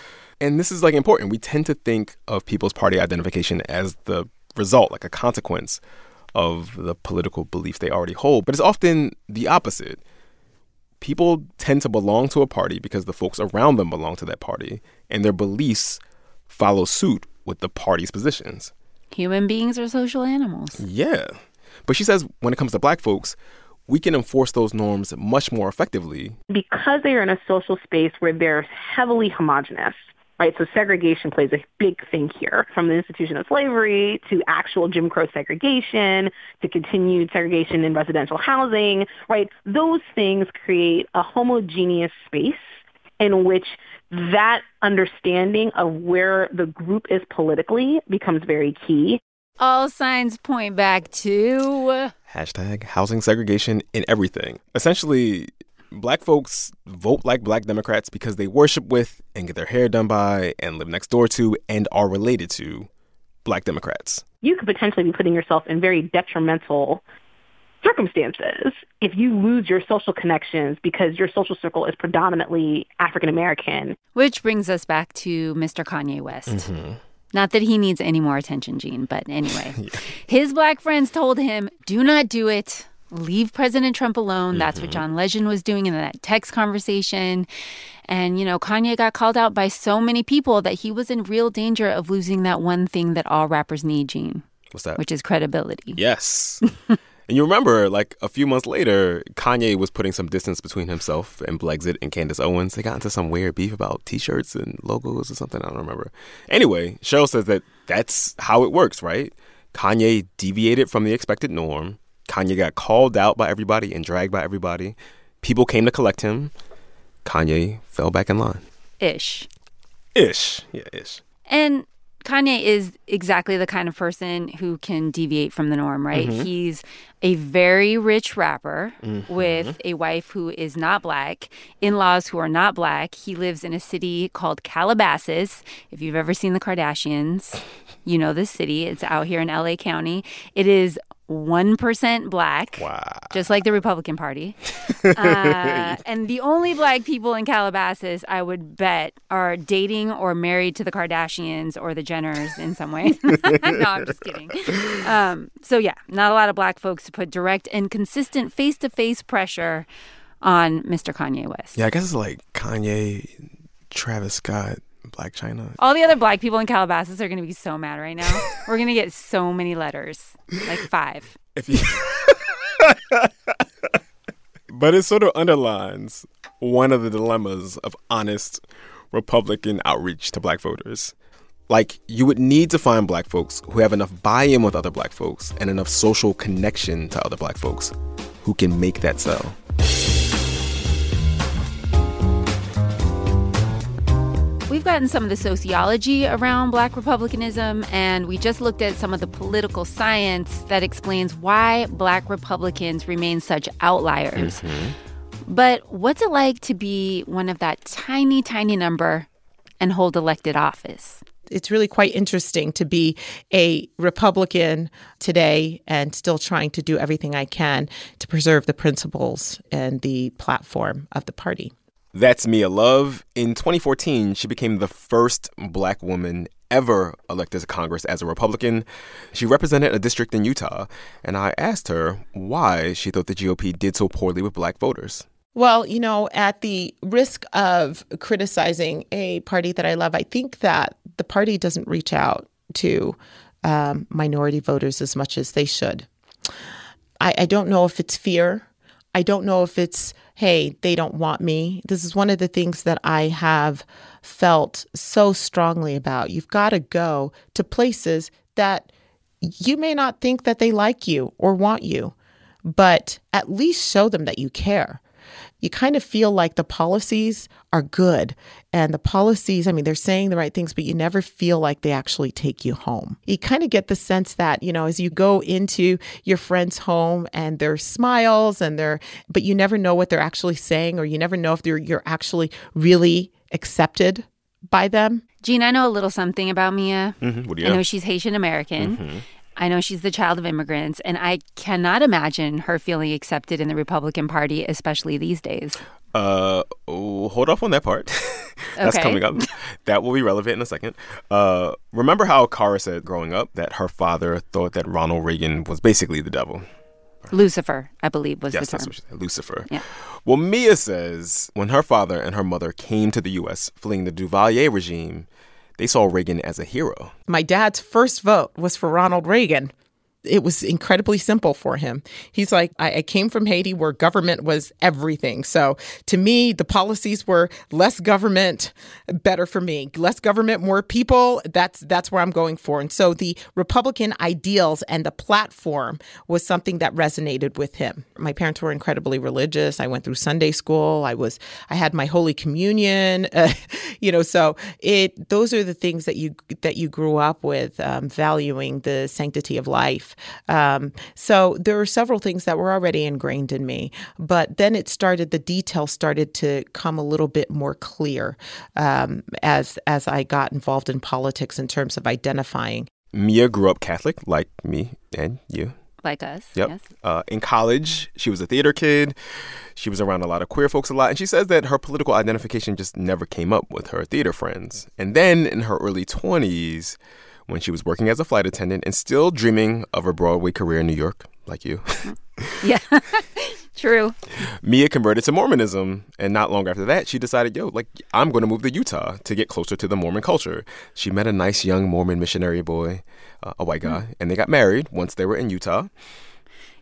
And this is, like, important. We tend to think of people's party identification as the result, like a consequence of the political beliefs they already hold. But it's often the opposite. People tend to belong to a party because the folks around them belong to that party, and their beliefs follow suit with the party's positions. Human beings are social animals. Yeah. But she says when it comes to Black folks, we can enforce those norms much more effectively. Because they are in a social space where they're heavily homogenous. Right, so segregation plays a big thing here, from the institution of slavery to actual Jim Crow segregation to continued segregation in residential housing. Right, those things create a homogeneous space in which that understanding of where the group is politically becomes very key. All signs point back to hashtag housing segregation in everything. Essentially, Black folks vote like Black Democrats because they worship with and get their hair done by and live next door to and are related to Black Democrats. You could potentially be putting yourself in very detrimental circumstances if you lose your social connections because your social circle is predominantly African American. Which brings us back to Mister Kanye West. Mm-hmm. Not that he needs any more attention, Gene, but anyway. Yeah. His Black friends told him, do not do it. Leave President Trump alone. That's mm-hmm. what John Legend was doing in that text conversation. And, you know, Kanye got called out by so many people that he was in real danger of losing that one thing that all rappers need, Gene. What's that? Which is credibility. Yes. And you remember, like, a few months later, Kanye was putting some distance between himself and Blexit and Candace Owens. They got into some weird beef about T-shirts and logos or something. I don't remember. Anyway, Cheryl says that that's how it works, right? Kanye deviated from the expected norm. Kanye got called out by everybody and dragged by everybody. People came to collect him. Kanye fell back in line. Ish. Ish. Yeah, ish. And Kanye is exactly the kind of person who can deviate from the norm, right? Mm-hmm. He's a very rich rapper mm-hmm. with a wife who is not Black, in-laws who are not Black. He lives in a city called Calabasas. If you've ever seen the Kardashians, you know this city. It's out here in L A County. It is one percent Black, wow. just like the Republican Party. Uh, and the only Black people in Calabasas, I would bet, are dating or married to the Kardashians or the Jenners in some way. No, I'm just kidding. Um, so, yeah, not a lot of Black folks to put direct and consistent face-to-face pressure on Mister Kanye West. Yeah, I guess it's like Kanye, Travis Scott, Blac Chyna. All the other Black people in Calabasas are going to be so mad right now. We're going to get so many letters, like five. If you... But it sort of underlines one of the dilemmas of honest Republican outreach to Black voters. Like, you would need to find Black folks who have enough buy-in with other Black folks and enough social connection to other Black folks who can make that sell. We've gotten some of the sociology around Black Republicanism, and we just looked at some of the political science that explains why Black Republicans remain such outliers. Mm-hmm. But what's it like to be one of that tiny, tiny number and hold elected office? It's really quite interesting to be a Republican today and still trying to do everything I can to preserve the principles and the platform of the party. That's Mia Love. In twenty fourteen, she became the first Black woman ever elected to Congress as a Republican. She represented a district in Utah, and I asked her why she thought the G O P did so poorly with Black voters. Well, you know, at the risk of criticizing a party that I love, I think that the party doesn't reach out to um, minority voters as much as they should. I, I don't know if it's fear. I don't know if it's, hey, they don't want me. This is one of the things that I have felt so strongly about. You've got to go to places that you may not think that they like you or want you, but at least show them that you care. you kind of feel like the policies are good. And the policies, I mean, they're saying the right things, but you never feel like they actually take you home. You kind of get the sense that, you know, as you go into your friend's home and their smiles and their, but you never know what they're actually saying, or you never know if they're, you're actually really accepted by them. Gene, I know a little something about Mia. Mm-hmm. What do you I know have? She's Haitian American. Mm-hmm. I know she's the child of immigrants, and I cannot imagine her feeling accepted in the Republican Party, especially these days. Uh, oh, hold off on that part. That's okay. Coming up. That will be relevant in a second. Uh, remember how Kara said growing up that her father thought that Ronald Reagan was basically the devil? Lucifer, I believe, was yes, the term. Yes, that's what she said, Lucifer. Yeah. Well, Mia says when her father and her mother came to the U S fleeing the Duvalier regime, they saw Reagan as a hero. My dad's first vote was for Ronald Reagan. It was incredibly simple for him. He's like, I, I came from Haiti where government was everything. So to me, the policies were less government, better for me. Less government, more people. That's that's where I'm going for. And so the Republican ideals and the platform was something that resonated with him. My parents were incredibly religious. I went through Sunday school. I was I had my Holy Communion. Uh, you know, so it those are the things that you that you grew up with, um, valuing the sanctity of life. Um, so there were several things that were already ingrained in me, but then it started, the details started to come a little bit more clear um, as as I got involved in politics in terms of identifying. Mia grew up Catholic, like me and you. Like us, yep. Yes. Uh, in college, she was a theater kid. She was around a lot of queer folks a lot. And she says that her political identification just never came up with her theater friends. And then in her early twenties, when she was working as a flight attendant and still dreaming of a Broadway career in New York, like you. Yeah, true. Mia converted to Mormonism. And not long after that, she decided, yo, like, I'm going to move to Utah to get closer to the Mormon culture. She met a nice young Mormon missionary boy, uh, a white guy, mm-hmm. and they got married once they were in Utah.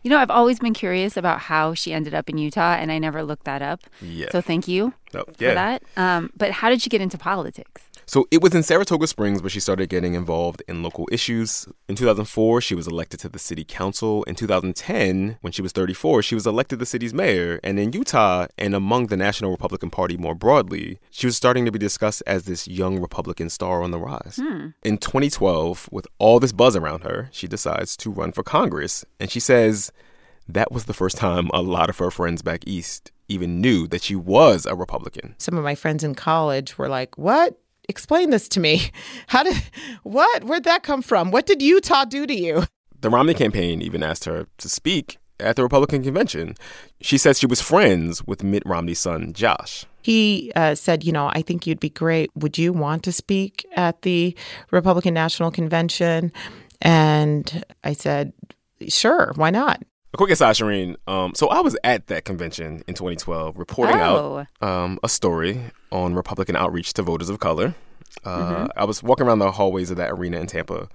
You know, I've always been curious about how she ended up in Utah, and I never looked that up. Yeah. So thank you oh, yeah. for that. Um, but how did she get into politics? So it was in Saratoga Springs where she started getting involved in local issues. In two thousand four, she was elected to the city council. In two thousand ten, when she was thirty-four, she was elected the city's mayor. And in Utah, and among the National Republican Party more broadly, she was starting to be discussed as this young Republican star on the rise. Hmm. In twenty twelve, with all this buzz around her, she decides to run for Congress. And she says that was the first time a lot of her friends back east even knew that she was a Republican. Some of my friends in college were like, what? Explain this to me. How did, what, where'd that come from? What did Utah do to you? The Romney campaign even asked her to speak at the Republican convention. She says she was friends with Mitt Romney's son, Josh. He uh, said, you know, I think you'd be great. Would you want to speak at the Republican National Convention? And I said, sure, why not? A quick aside, Shereen. Um, so I was at that convention in twenty twelve reporting oh. out um, a story on Republican outreach to voters of color. Uh, mm-hmm. I was walking around the hallways of that arena in Tampa,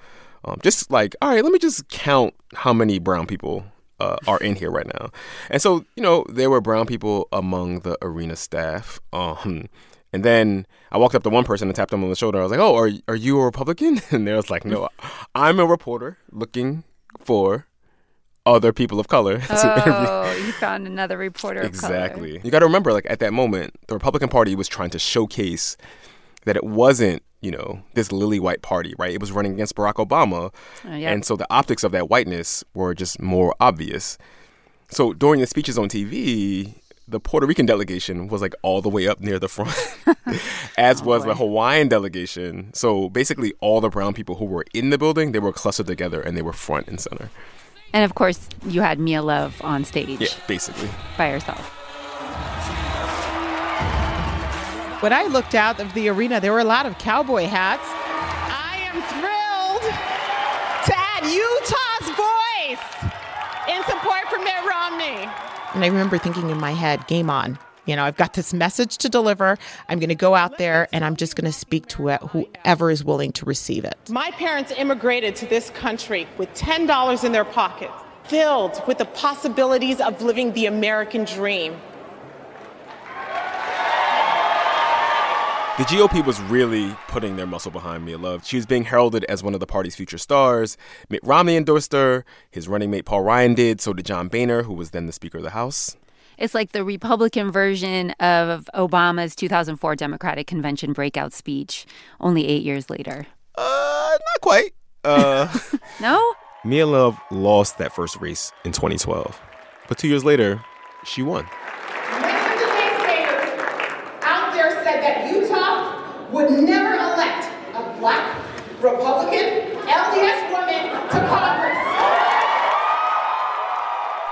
um, just like, all right, let me just count how many brown people uh, are in here right now. And so, you know, there were brown people among the arena staff. Um, and then I walked up to one person and tapped them on the shoulder. I was like, oh, are, are you a Republican? And they was like, no, I'm a reporter looking for other people of color. Oh, you found another reporter of exactly. color. Exactly. You got to remember, like, at that moment, the Republican Party was trying to showcase that it wasn't, you know, this lily white party, right? It was running against Barack Obama. Oh, yeah. And so the optics of that whiteness were just more obvious. So during the speeches on T V, the Puerto Rican delegation was, like, all the way up near the front, as oh, was boy. the Hawaiian delegation. So basically all the brown people who were in the building, they were clustered together and they were front and center. And, of course, you had Mia Love on stage. Yeah, basically. By herself. When I looked out of the arena, there were a lot of cowboy hats. I am thrilled to add Utah's voice in support for Mitt Romney. And I remember thinking in my head, game on. You know, I've got this message to deliver. I'm going to go out there and I'm just going to speak to whoever is willing to receive it. My parents immigrated to this country with ten dollars in their pockets, filled with the possibilities of living the American dream. The G O P was really putting their muscle behind Mia Love. She was being heralded as one of the party's future stars. Mitt Romney endorsed her. His running mate Paul Ryan did. So did John Boehner, who was then the Speaker of the House. It's like the Republican version of Obama's two thousand four Democratic Convention breakout speech only eight years later. Uh, not quite. Uh, no? Mia Love lost that first race in twenty twelve. But two years later, she won. Mister DeSantis out there said that Utah would never elect a black Republican L D S woman to Congress.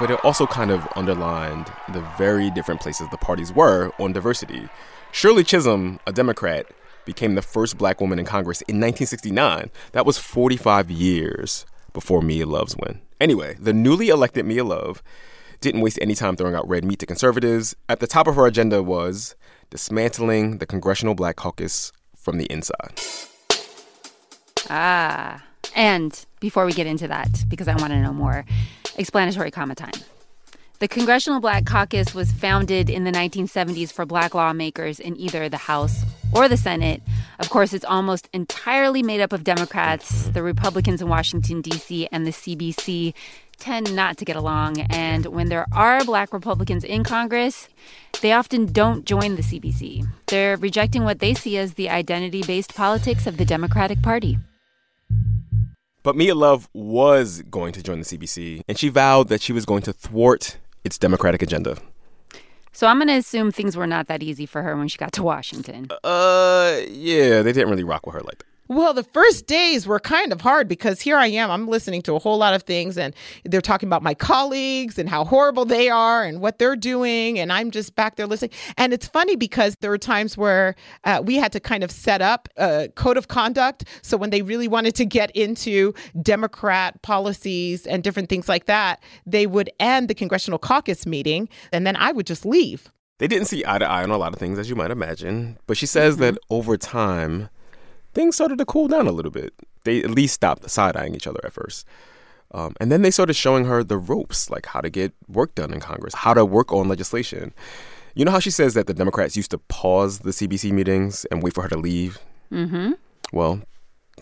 But it also kind of underlined the very different places the parties were on diversity. Shirley Chisholm, a Democrat, became the first black woman in Congress in nineteen sixty-nine. That was forty-five years before Mia Love's win. Anyway, the newly elected Mia Love didn't waste any time throwing out red meat to conservatives. At the top of her agenda was dismantling the Congressional Black Caucus from the inside. Ah, and before we get into that, because I want to know more, explanatory comma time. The Congressional Black Caucus was founded in the nineteen seventies for black lawmakers in either the House or the Senate. Of course, it's almost entirely made up of Democrats, the Republicans in Washington, D C, and the C B C tend not to get along. And when there are black Republicans in Congress, they often don't join the C B C. They're rejecting what they see as the identity-based politics of the Democratic Party. But Mia Love was going to join the C B C, and she vowed that she was going to thwart its Democratic agenda. So I'm going to assume things were not that easy for her when she got to Washington. Uh, yeah, they didn't really rock with her like that. Well, the first days were kind of hard because here I am, I'm listening to a whole lot of things and they're talking about my colleagues and how horrible they are and what they're doing. And I'm just back there listening. And it's funny because there were times where uh, we had to kind of set up a code of conduct. So when they really wanted to get into Democrat policies and different things like that, they would end the Congressional Caucus meeting and then I would just leave. They didn't see eye to eye on a lot of things, as you might imagine. But she says mm-hmm. that over time, things started to cool down a little bit. They at least stopped side-eyeing each other at first. Um, and then they started showing her the ropes, like how to get work done in Congress, how to work on legislation. You know how she says that the Democrats used to pause the C B C meetings and wait for her to leave? Mm-hmm. Well,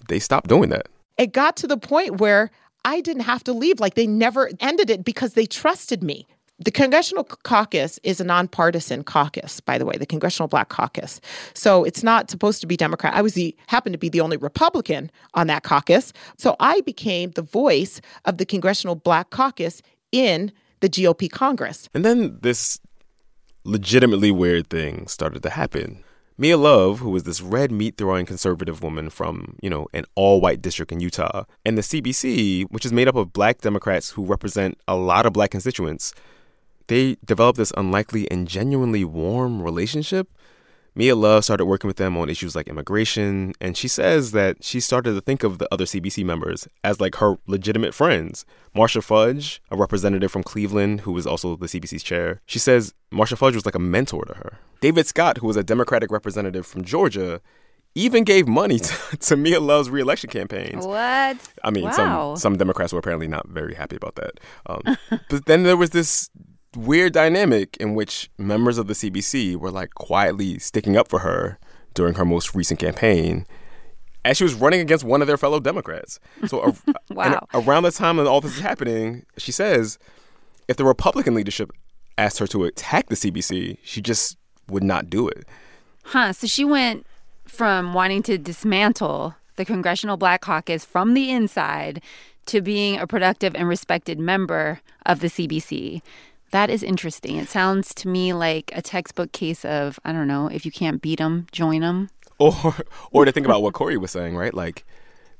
they stopped doing that. It got to the point where I didn't have to leave. Like, they never ended it because they trusted me. The Congressional Caucus is a nonpartisan caucus, by the way, the Congressional Black Caucus. So it's not supposed to be Democrat. I was the, happened to be the only Republican on that caucus. So I became the voice of the Congressional Black Caucus in the G O P Congress. And then this legitimately weird thing started to happen. Mia Love, who was this red meat-throwing conservative woman from, you know, an all-white district in Utah, and the C B C, which is made up of black Democrats who represent a lot of black constituents, they developed this unlikely and genuinely warm relationship. Mia Love started working with them on issues like immigration, and she says that she started to think of the other C B C members as like her legitimate friends. Marsha Fudge, a representative from Cleveland, who was also the C B C's chair, she says Marsha Fudge was like a mentor to her. David Scott, who was a Democratic representative from Georgia, even gave money to, to Mia Love's reelection campaigns. What? I mean, wow. some, some Democrats were apparently not very happy about that. Um, but then there was this weird dynamic in which members of the C B C were like quietly sticking up for her during her most recent campaign as she was running against one of their fellow Democrats. So a, wow. around the time when all this is happening, she says if the Republican leadership asked her to attack the C B C, she just would not do it. Huh. So she went from wanting to dismantle the Congressional Black Caucus from the inside to being a productive and respected member of the C B C. That is interesting. It sounds to me like a textbook case of, I don't know, if you can't beat them, join them. Or, or to think about what Corey was saying, right? Like,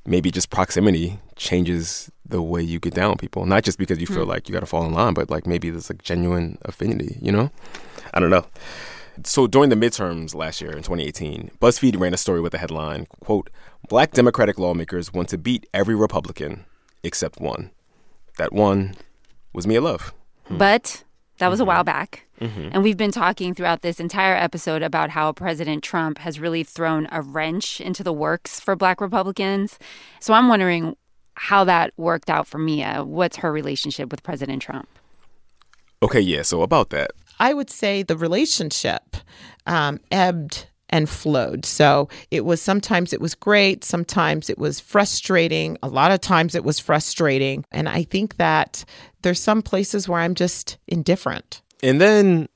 maybe just proximity changes the way you get down on people. Not just because you feel mm-hmm. like you got to fall in line, but like maybe there's like genuine affinity, you know? I don't know. So during the midterms last year in twenty eighteen, BuzzFeed ran a story with the headline, quote, "Black Democratic lawmakers want to beat every Republican except one." That one was Mia Love. But that was a while back. Mm-hmm. And we've been talking throughout this entire episode about how President Trump has really thrown a wrench into the works for black Republicans. So I'm wondering how that worked out for Mia. What's her relationship with President Trump? Okay, yeah, so about that. I would say the relationship um, ebbed and flowed. So it was sometimes it was great. Sometimes it was frustrating. A lot of times it was frustrating. And I think that there's some places where I'm just indifferent. And then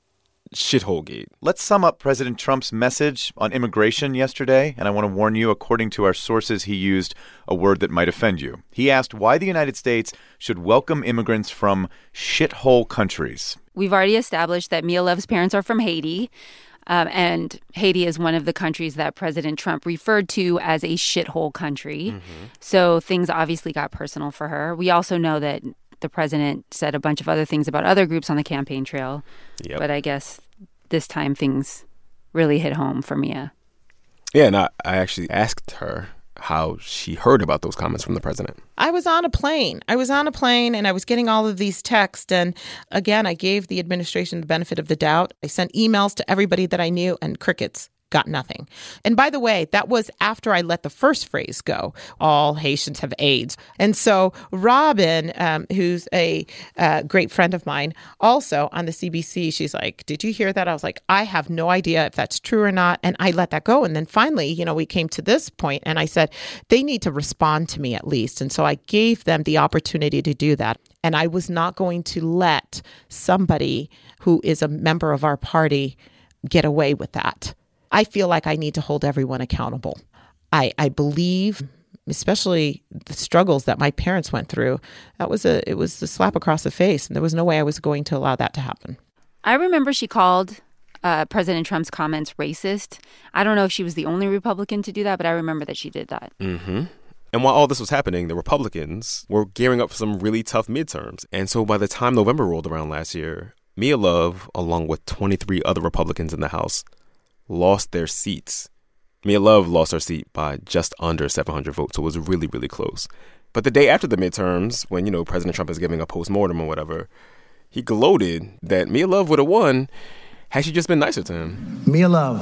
Shitholegate. Let's sum up President Trump's message on immigration yesterday, and I want to warn you, according to our sources, he used a word that might offend you. He asked why the United States should welcome immigrants from shithole countries. We've already established that Mia Love's parents are from Haiti, um, and Haiti is one of the countries that President Trump referred to as a shithole country. Mm-hmm. So things obviously got personal for her. We also know that the president said a bunch of other things about other groups on the campaign trail. Yep. But I guess this time things really hit home for Mia. Yeah, and I, I actually asked her how she heard about those comments from the president. I was on a plane. I was on a plane and I was getting all of these texts. And again, I gave the administration the benefit of the doubt. I sent emails to everybody that I knew and crickets. Got nothing. And by the way, that was after I let the first phrase go. All Haitians have AIDS. And so Robin, um, who's a uh, great friend of mine, also on the C B C, she's like, did you hear that? I was like, I have no idea if that's true or not. And I let that go. And then finally, you know, we came to this point and I said, they need to respond to me at least. And so I gave them the opportunity to do that. And I was not going to let somebody who is a member of our party get away with that. I feel like I need to hold everyone accountable. I, I believe, especially the struggles that my parents went through, that was a it was a slap across the face. And there was no way I was going to allow that to happen. I remember she called uh, President Trump's comments racist. I don't know if she was the only Republican to do that, but I remember that she did that. Mm-hmm. And while all this was happening, the Republicans were gearing up for some really tough midterms. And so by the time November rolled around last year, Mia Love, along with twenty-three other Republicans in the House, lost their seats. Mia Love lost her seat by just under seven hundred votes, so it was really, really close. But the day after the midterms, when, you know, President Trump is giving a postmortem or whatever, he gloated that Mia Love would have won had she just been nicer to him. Mia Love,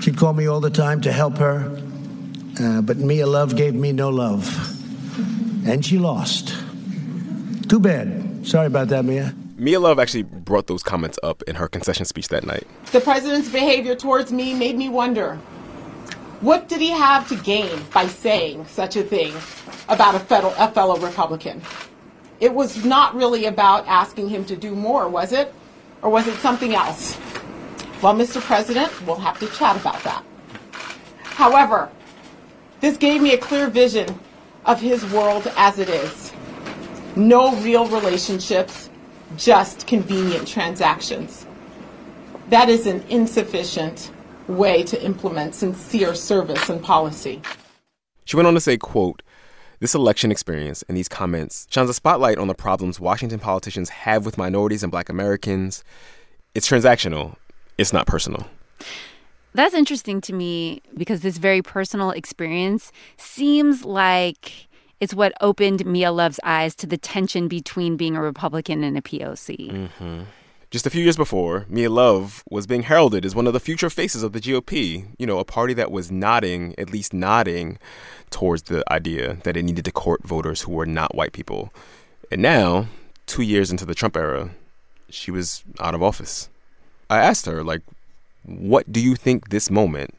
she'd call me all the time to help her, uh, but Mia Love gave me no love. And she lost. Too bad. Sorry about that, Mia. Mia Love actually brought those comments up in her concession speech that night. The president's behavior towards me made me wonder, what did he have to gain by saying such a thing about a fellow, a fellow Republican? It was not really about asking him to do more, was it? Or was it something else? Well, Mister President, we'll have to chat about that. However, this gave me a clear vision of his world as it is. No real relationships, just convenient transactions. That is an insufficient way to implement sincere service and policy. She went on to say, quote, this election experience and these comments shines a spotlight on the problems Washington politicians have with minorities and Black Americans. It's transactional. It's not personal. That's interesting to me because this very personal experience seems like it's what opened Mia Love's eyes to the tension between being a Republican and a P O C. Mm-hmm. Just a few years before, Mia Love was being heralded as one of the future faces of the G O P, you know, a party that was nodding, at least nodding, towards the idea that it needed to court voters who were not white people. And now, two years into the Trump era, she was out of office. I asked her, like, what do you think this moment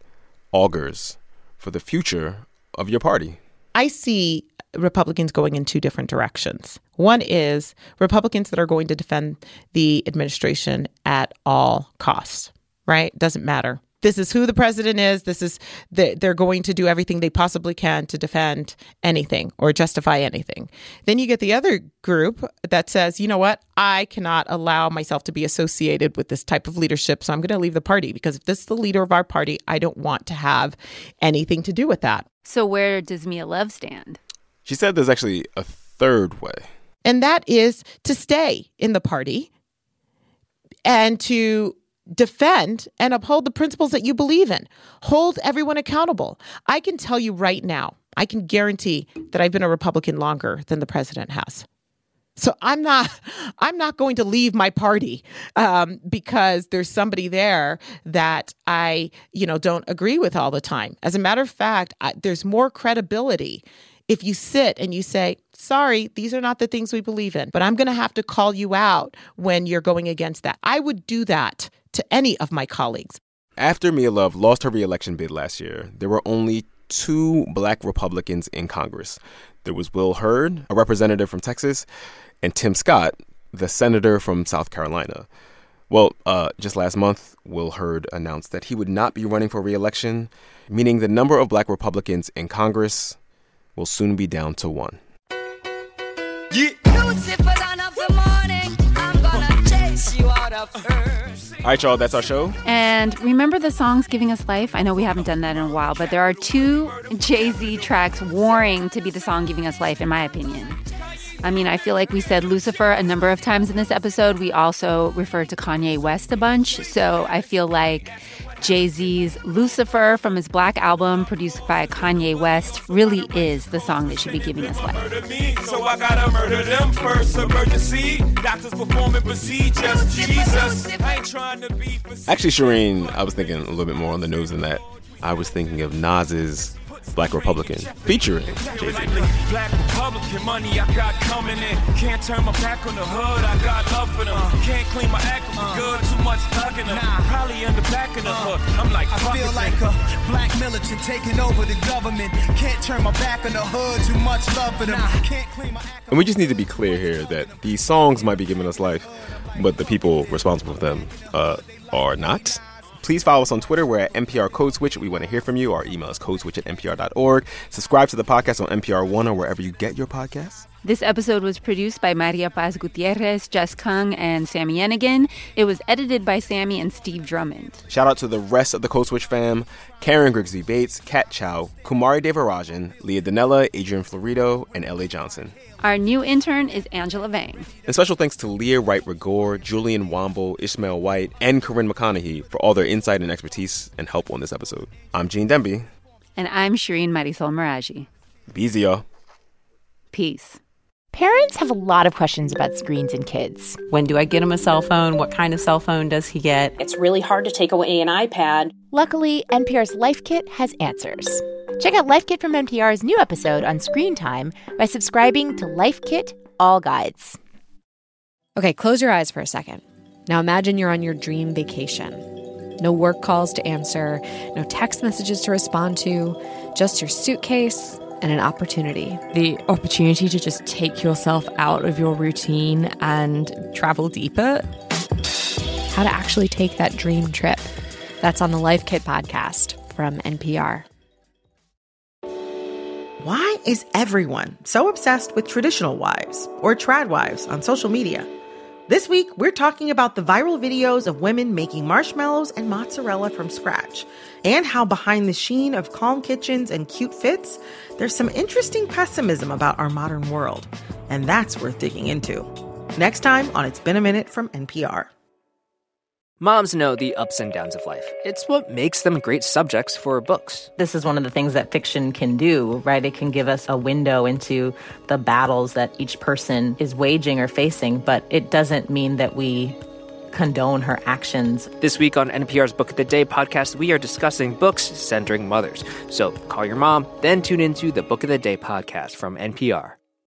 augurs for the future of your party? I see Republicans going in two different directions. One is Republicans that are going to defend the administration at all costs, right? Doesn't matter. This is who the president is. This is the, they're going to do everything they possibly can to defend anything or justify anything. Then you get the other group that says, you know what? I cannot allow myself to be associated with this type of leadership. So I'm going to leave the party because if this is the leader of our party, I don't want to have anything to do with that. So where does Mia Love stand? She said there's actually a third way. And that is to stay in the party and to defend and uphold the principles that you believe in. Hold everyone accountable. I can tell you right now, I can guarantee that I've been a Republican longer than the president has. So I'm not I'm not going to leave my party um, because there's somebody there that I, you know, don't agree with all the time. As a matter of fact, I, there's more credibility if you sit and you say, sorry, these are not the things we believe in, but I'm going to have to call you out when you're going against that. I would do that to any of my colleagues. After Mia Love lost her reelection bid last year, there were only two Black Republicans in Congress. There was Will Hurd, a representative from Texas, and Tim Scott, the senator from South Carolina. Well, uh, just last month, Will Hurd announced that he would not be running for re-election, meaning the number of black Republicans in Congress will soon be down to one. Yeah. All right, y'all, that's our show. And remember the songs Giving Us Life? I know we haven't done that in a while, but there are two Jay-Z tracks warring to be the song Giving Us Life, in my opinion. I mean, I feel like we said Lucifer a number of times in this episode. We also referred to Kanye West a bunch. So I feel like Jay-Z's Lucifer from his Black album, produced by Kanye West, really is the song that should be giving us life. So I gotta murder them first. Emergency. Doctors performing procedures. Jesus. I ain't trying to be. Actually, Shereen, I was thinking a little bit more on the nose than that. I was thinking of Nas's Black Republican featuring Jay-Z. Black Republican money I got coming in. Can't turn my back on the hood. I got love for them. Can't clean my act up good. Too much thugging them. Probably in the back of the hood. I'm like, I feel like a black militant taking over the government. Can't turn my back on the hood. Too much love for them. Can't clean my act up. And we just need to be clear here that these songs might be giving us life, but the people responsible for them uh, are not. Please follow us on Twitter. We're at N P R Code Switch. We want to hear from you. Our email is code switch at N P R dot org. Subscribe to the podcast on N P R One or wherever you get your podcasts. This episode was produced by Maria Paz Gutierrez, Jess Kung, and Sammy Yenigan. It was edited by Sammy and Steve Drummond. Shout out to the rest of the Code Switch fam. Karen Grigsby Bates, Kat Chow, Kumari Devarajan, Leah Danella, Adrian Florido, and L A. Johnson. Our new intern is Angela Vang. And special thanks to Leah Wright-Rigore, Julian Womble, Ishmael White, and Corinne McConaughey for all their insight and expertise and help on this episode. I'm Gene Demby. And I'm Shereen Marisol Maraji. Be easy, y'all. Peace. Parents have a lot of questions about screens and kids. When do I get him a cell phone? What kind of cell phone does he get? It's really hard to take away an iPad. Luckily, N P R's Life Kit has answers. Check out Life Kit from N P R's new episode on Screen Time by subscribing to Life Kit All Guides. Okay, close your eyes for a second. Now imagine you're on your dream vacation. No work calls to answer, no text messages to respond to, just your suitcase and an opportunity. The opportunity to just take yourself out of your routine and travel deeper. How to actually take that dream trip. That's on the Life Kit podcast from N P R. Why is everyone so obsessed with traditional wives or trad wives on social media? This week, we're talking about the viral videos of women making marshmallows and mozzarella from scratch, and how behind the sheen of calm kitchens and cute fits, there's some interesting pessimism about our modern world. And that's worth digging into. Next time on It's Been a Minute from N P R. Moms know the ups and downs of life. It's what makes them great subjects for books. This is one of the things that fiction can do, right? It can give us a window into the battles that each person is waging or facing, but it doesn't mean that we condone her actions. This week on N P R's Book of the Day podcast, we are discussing books centering mothers. So call your mom, then tune into the Book of the Day podcast from N P R.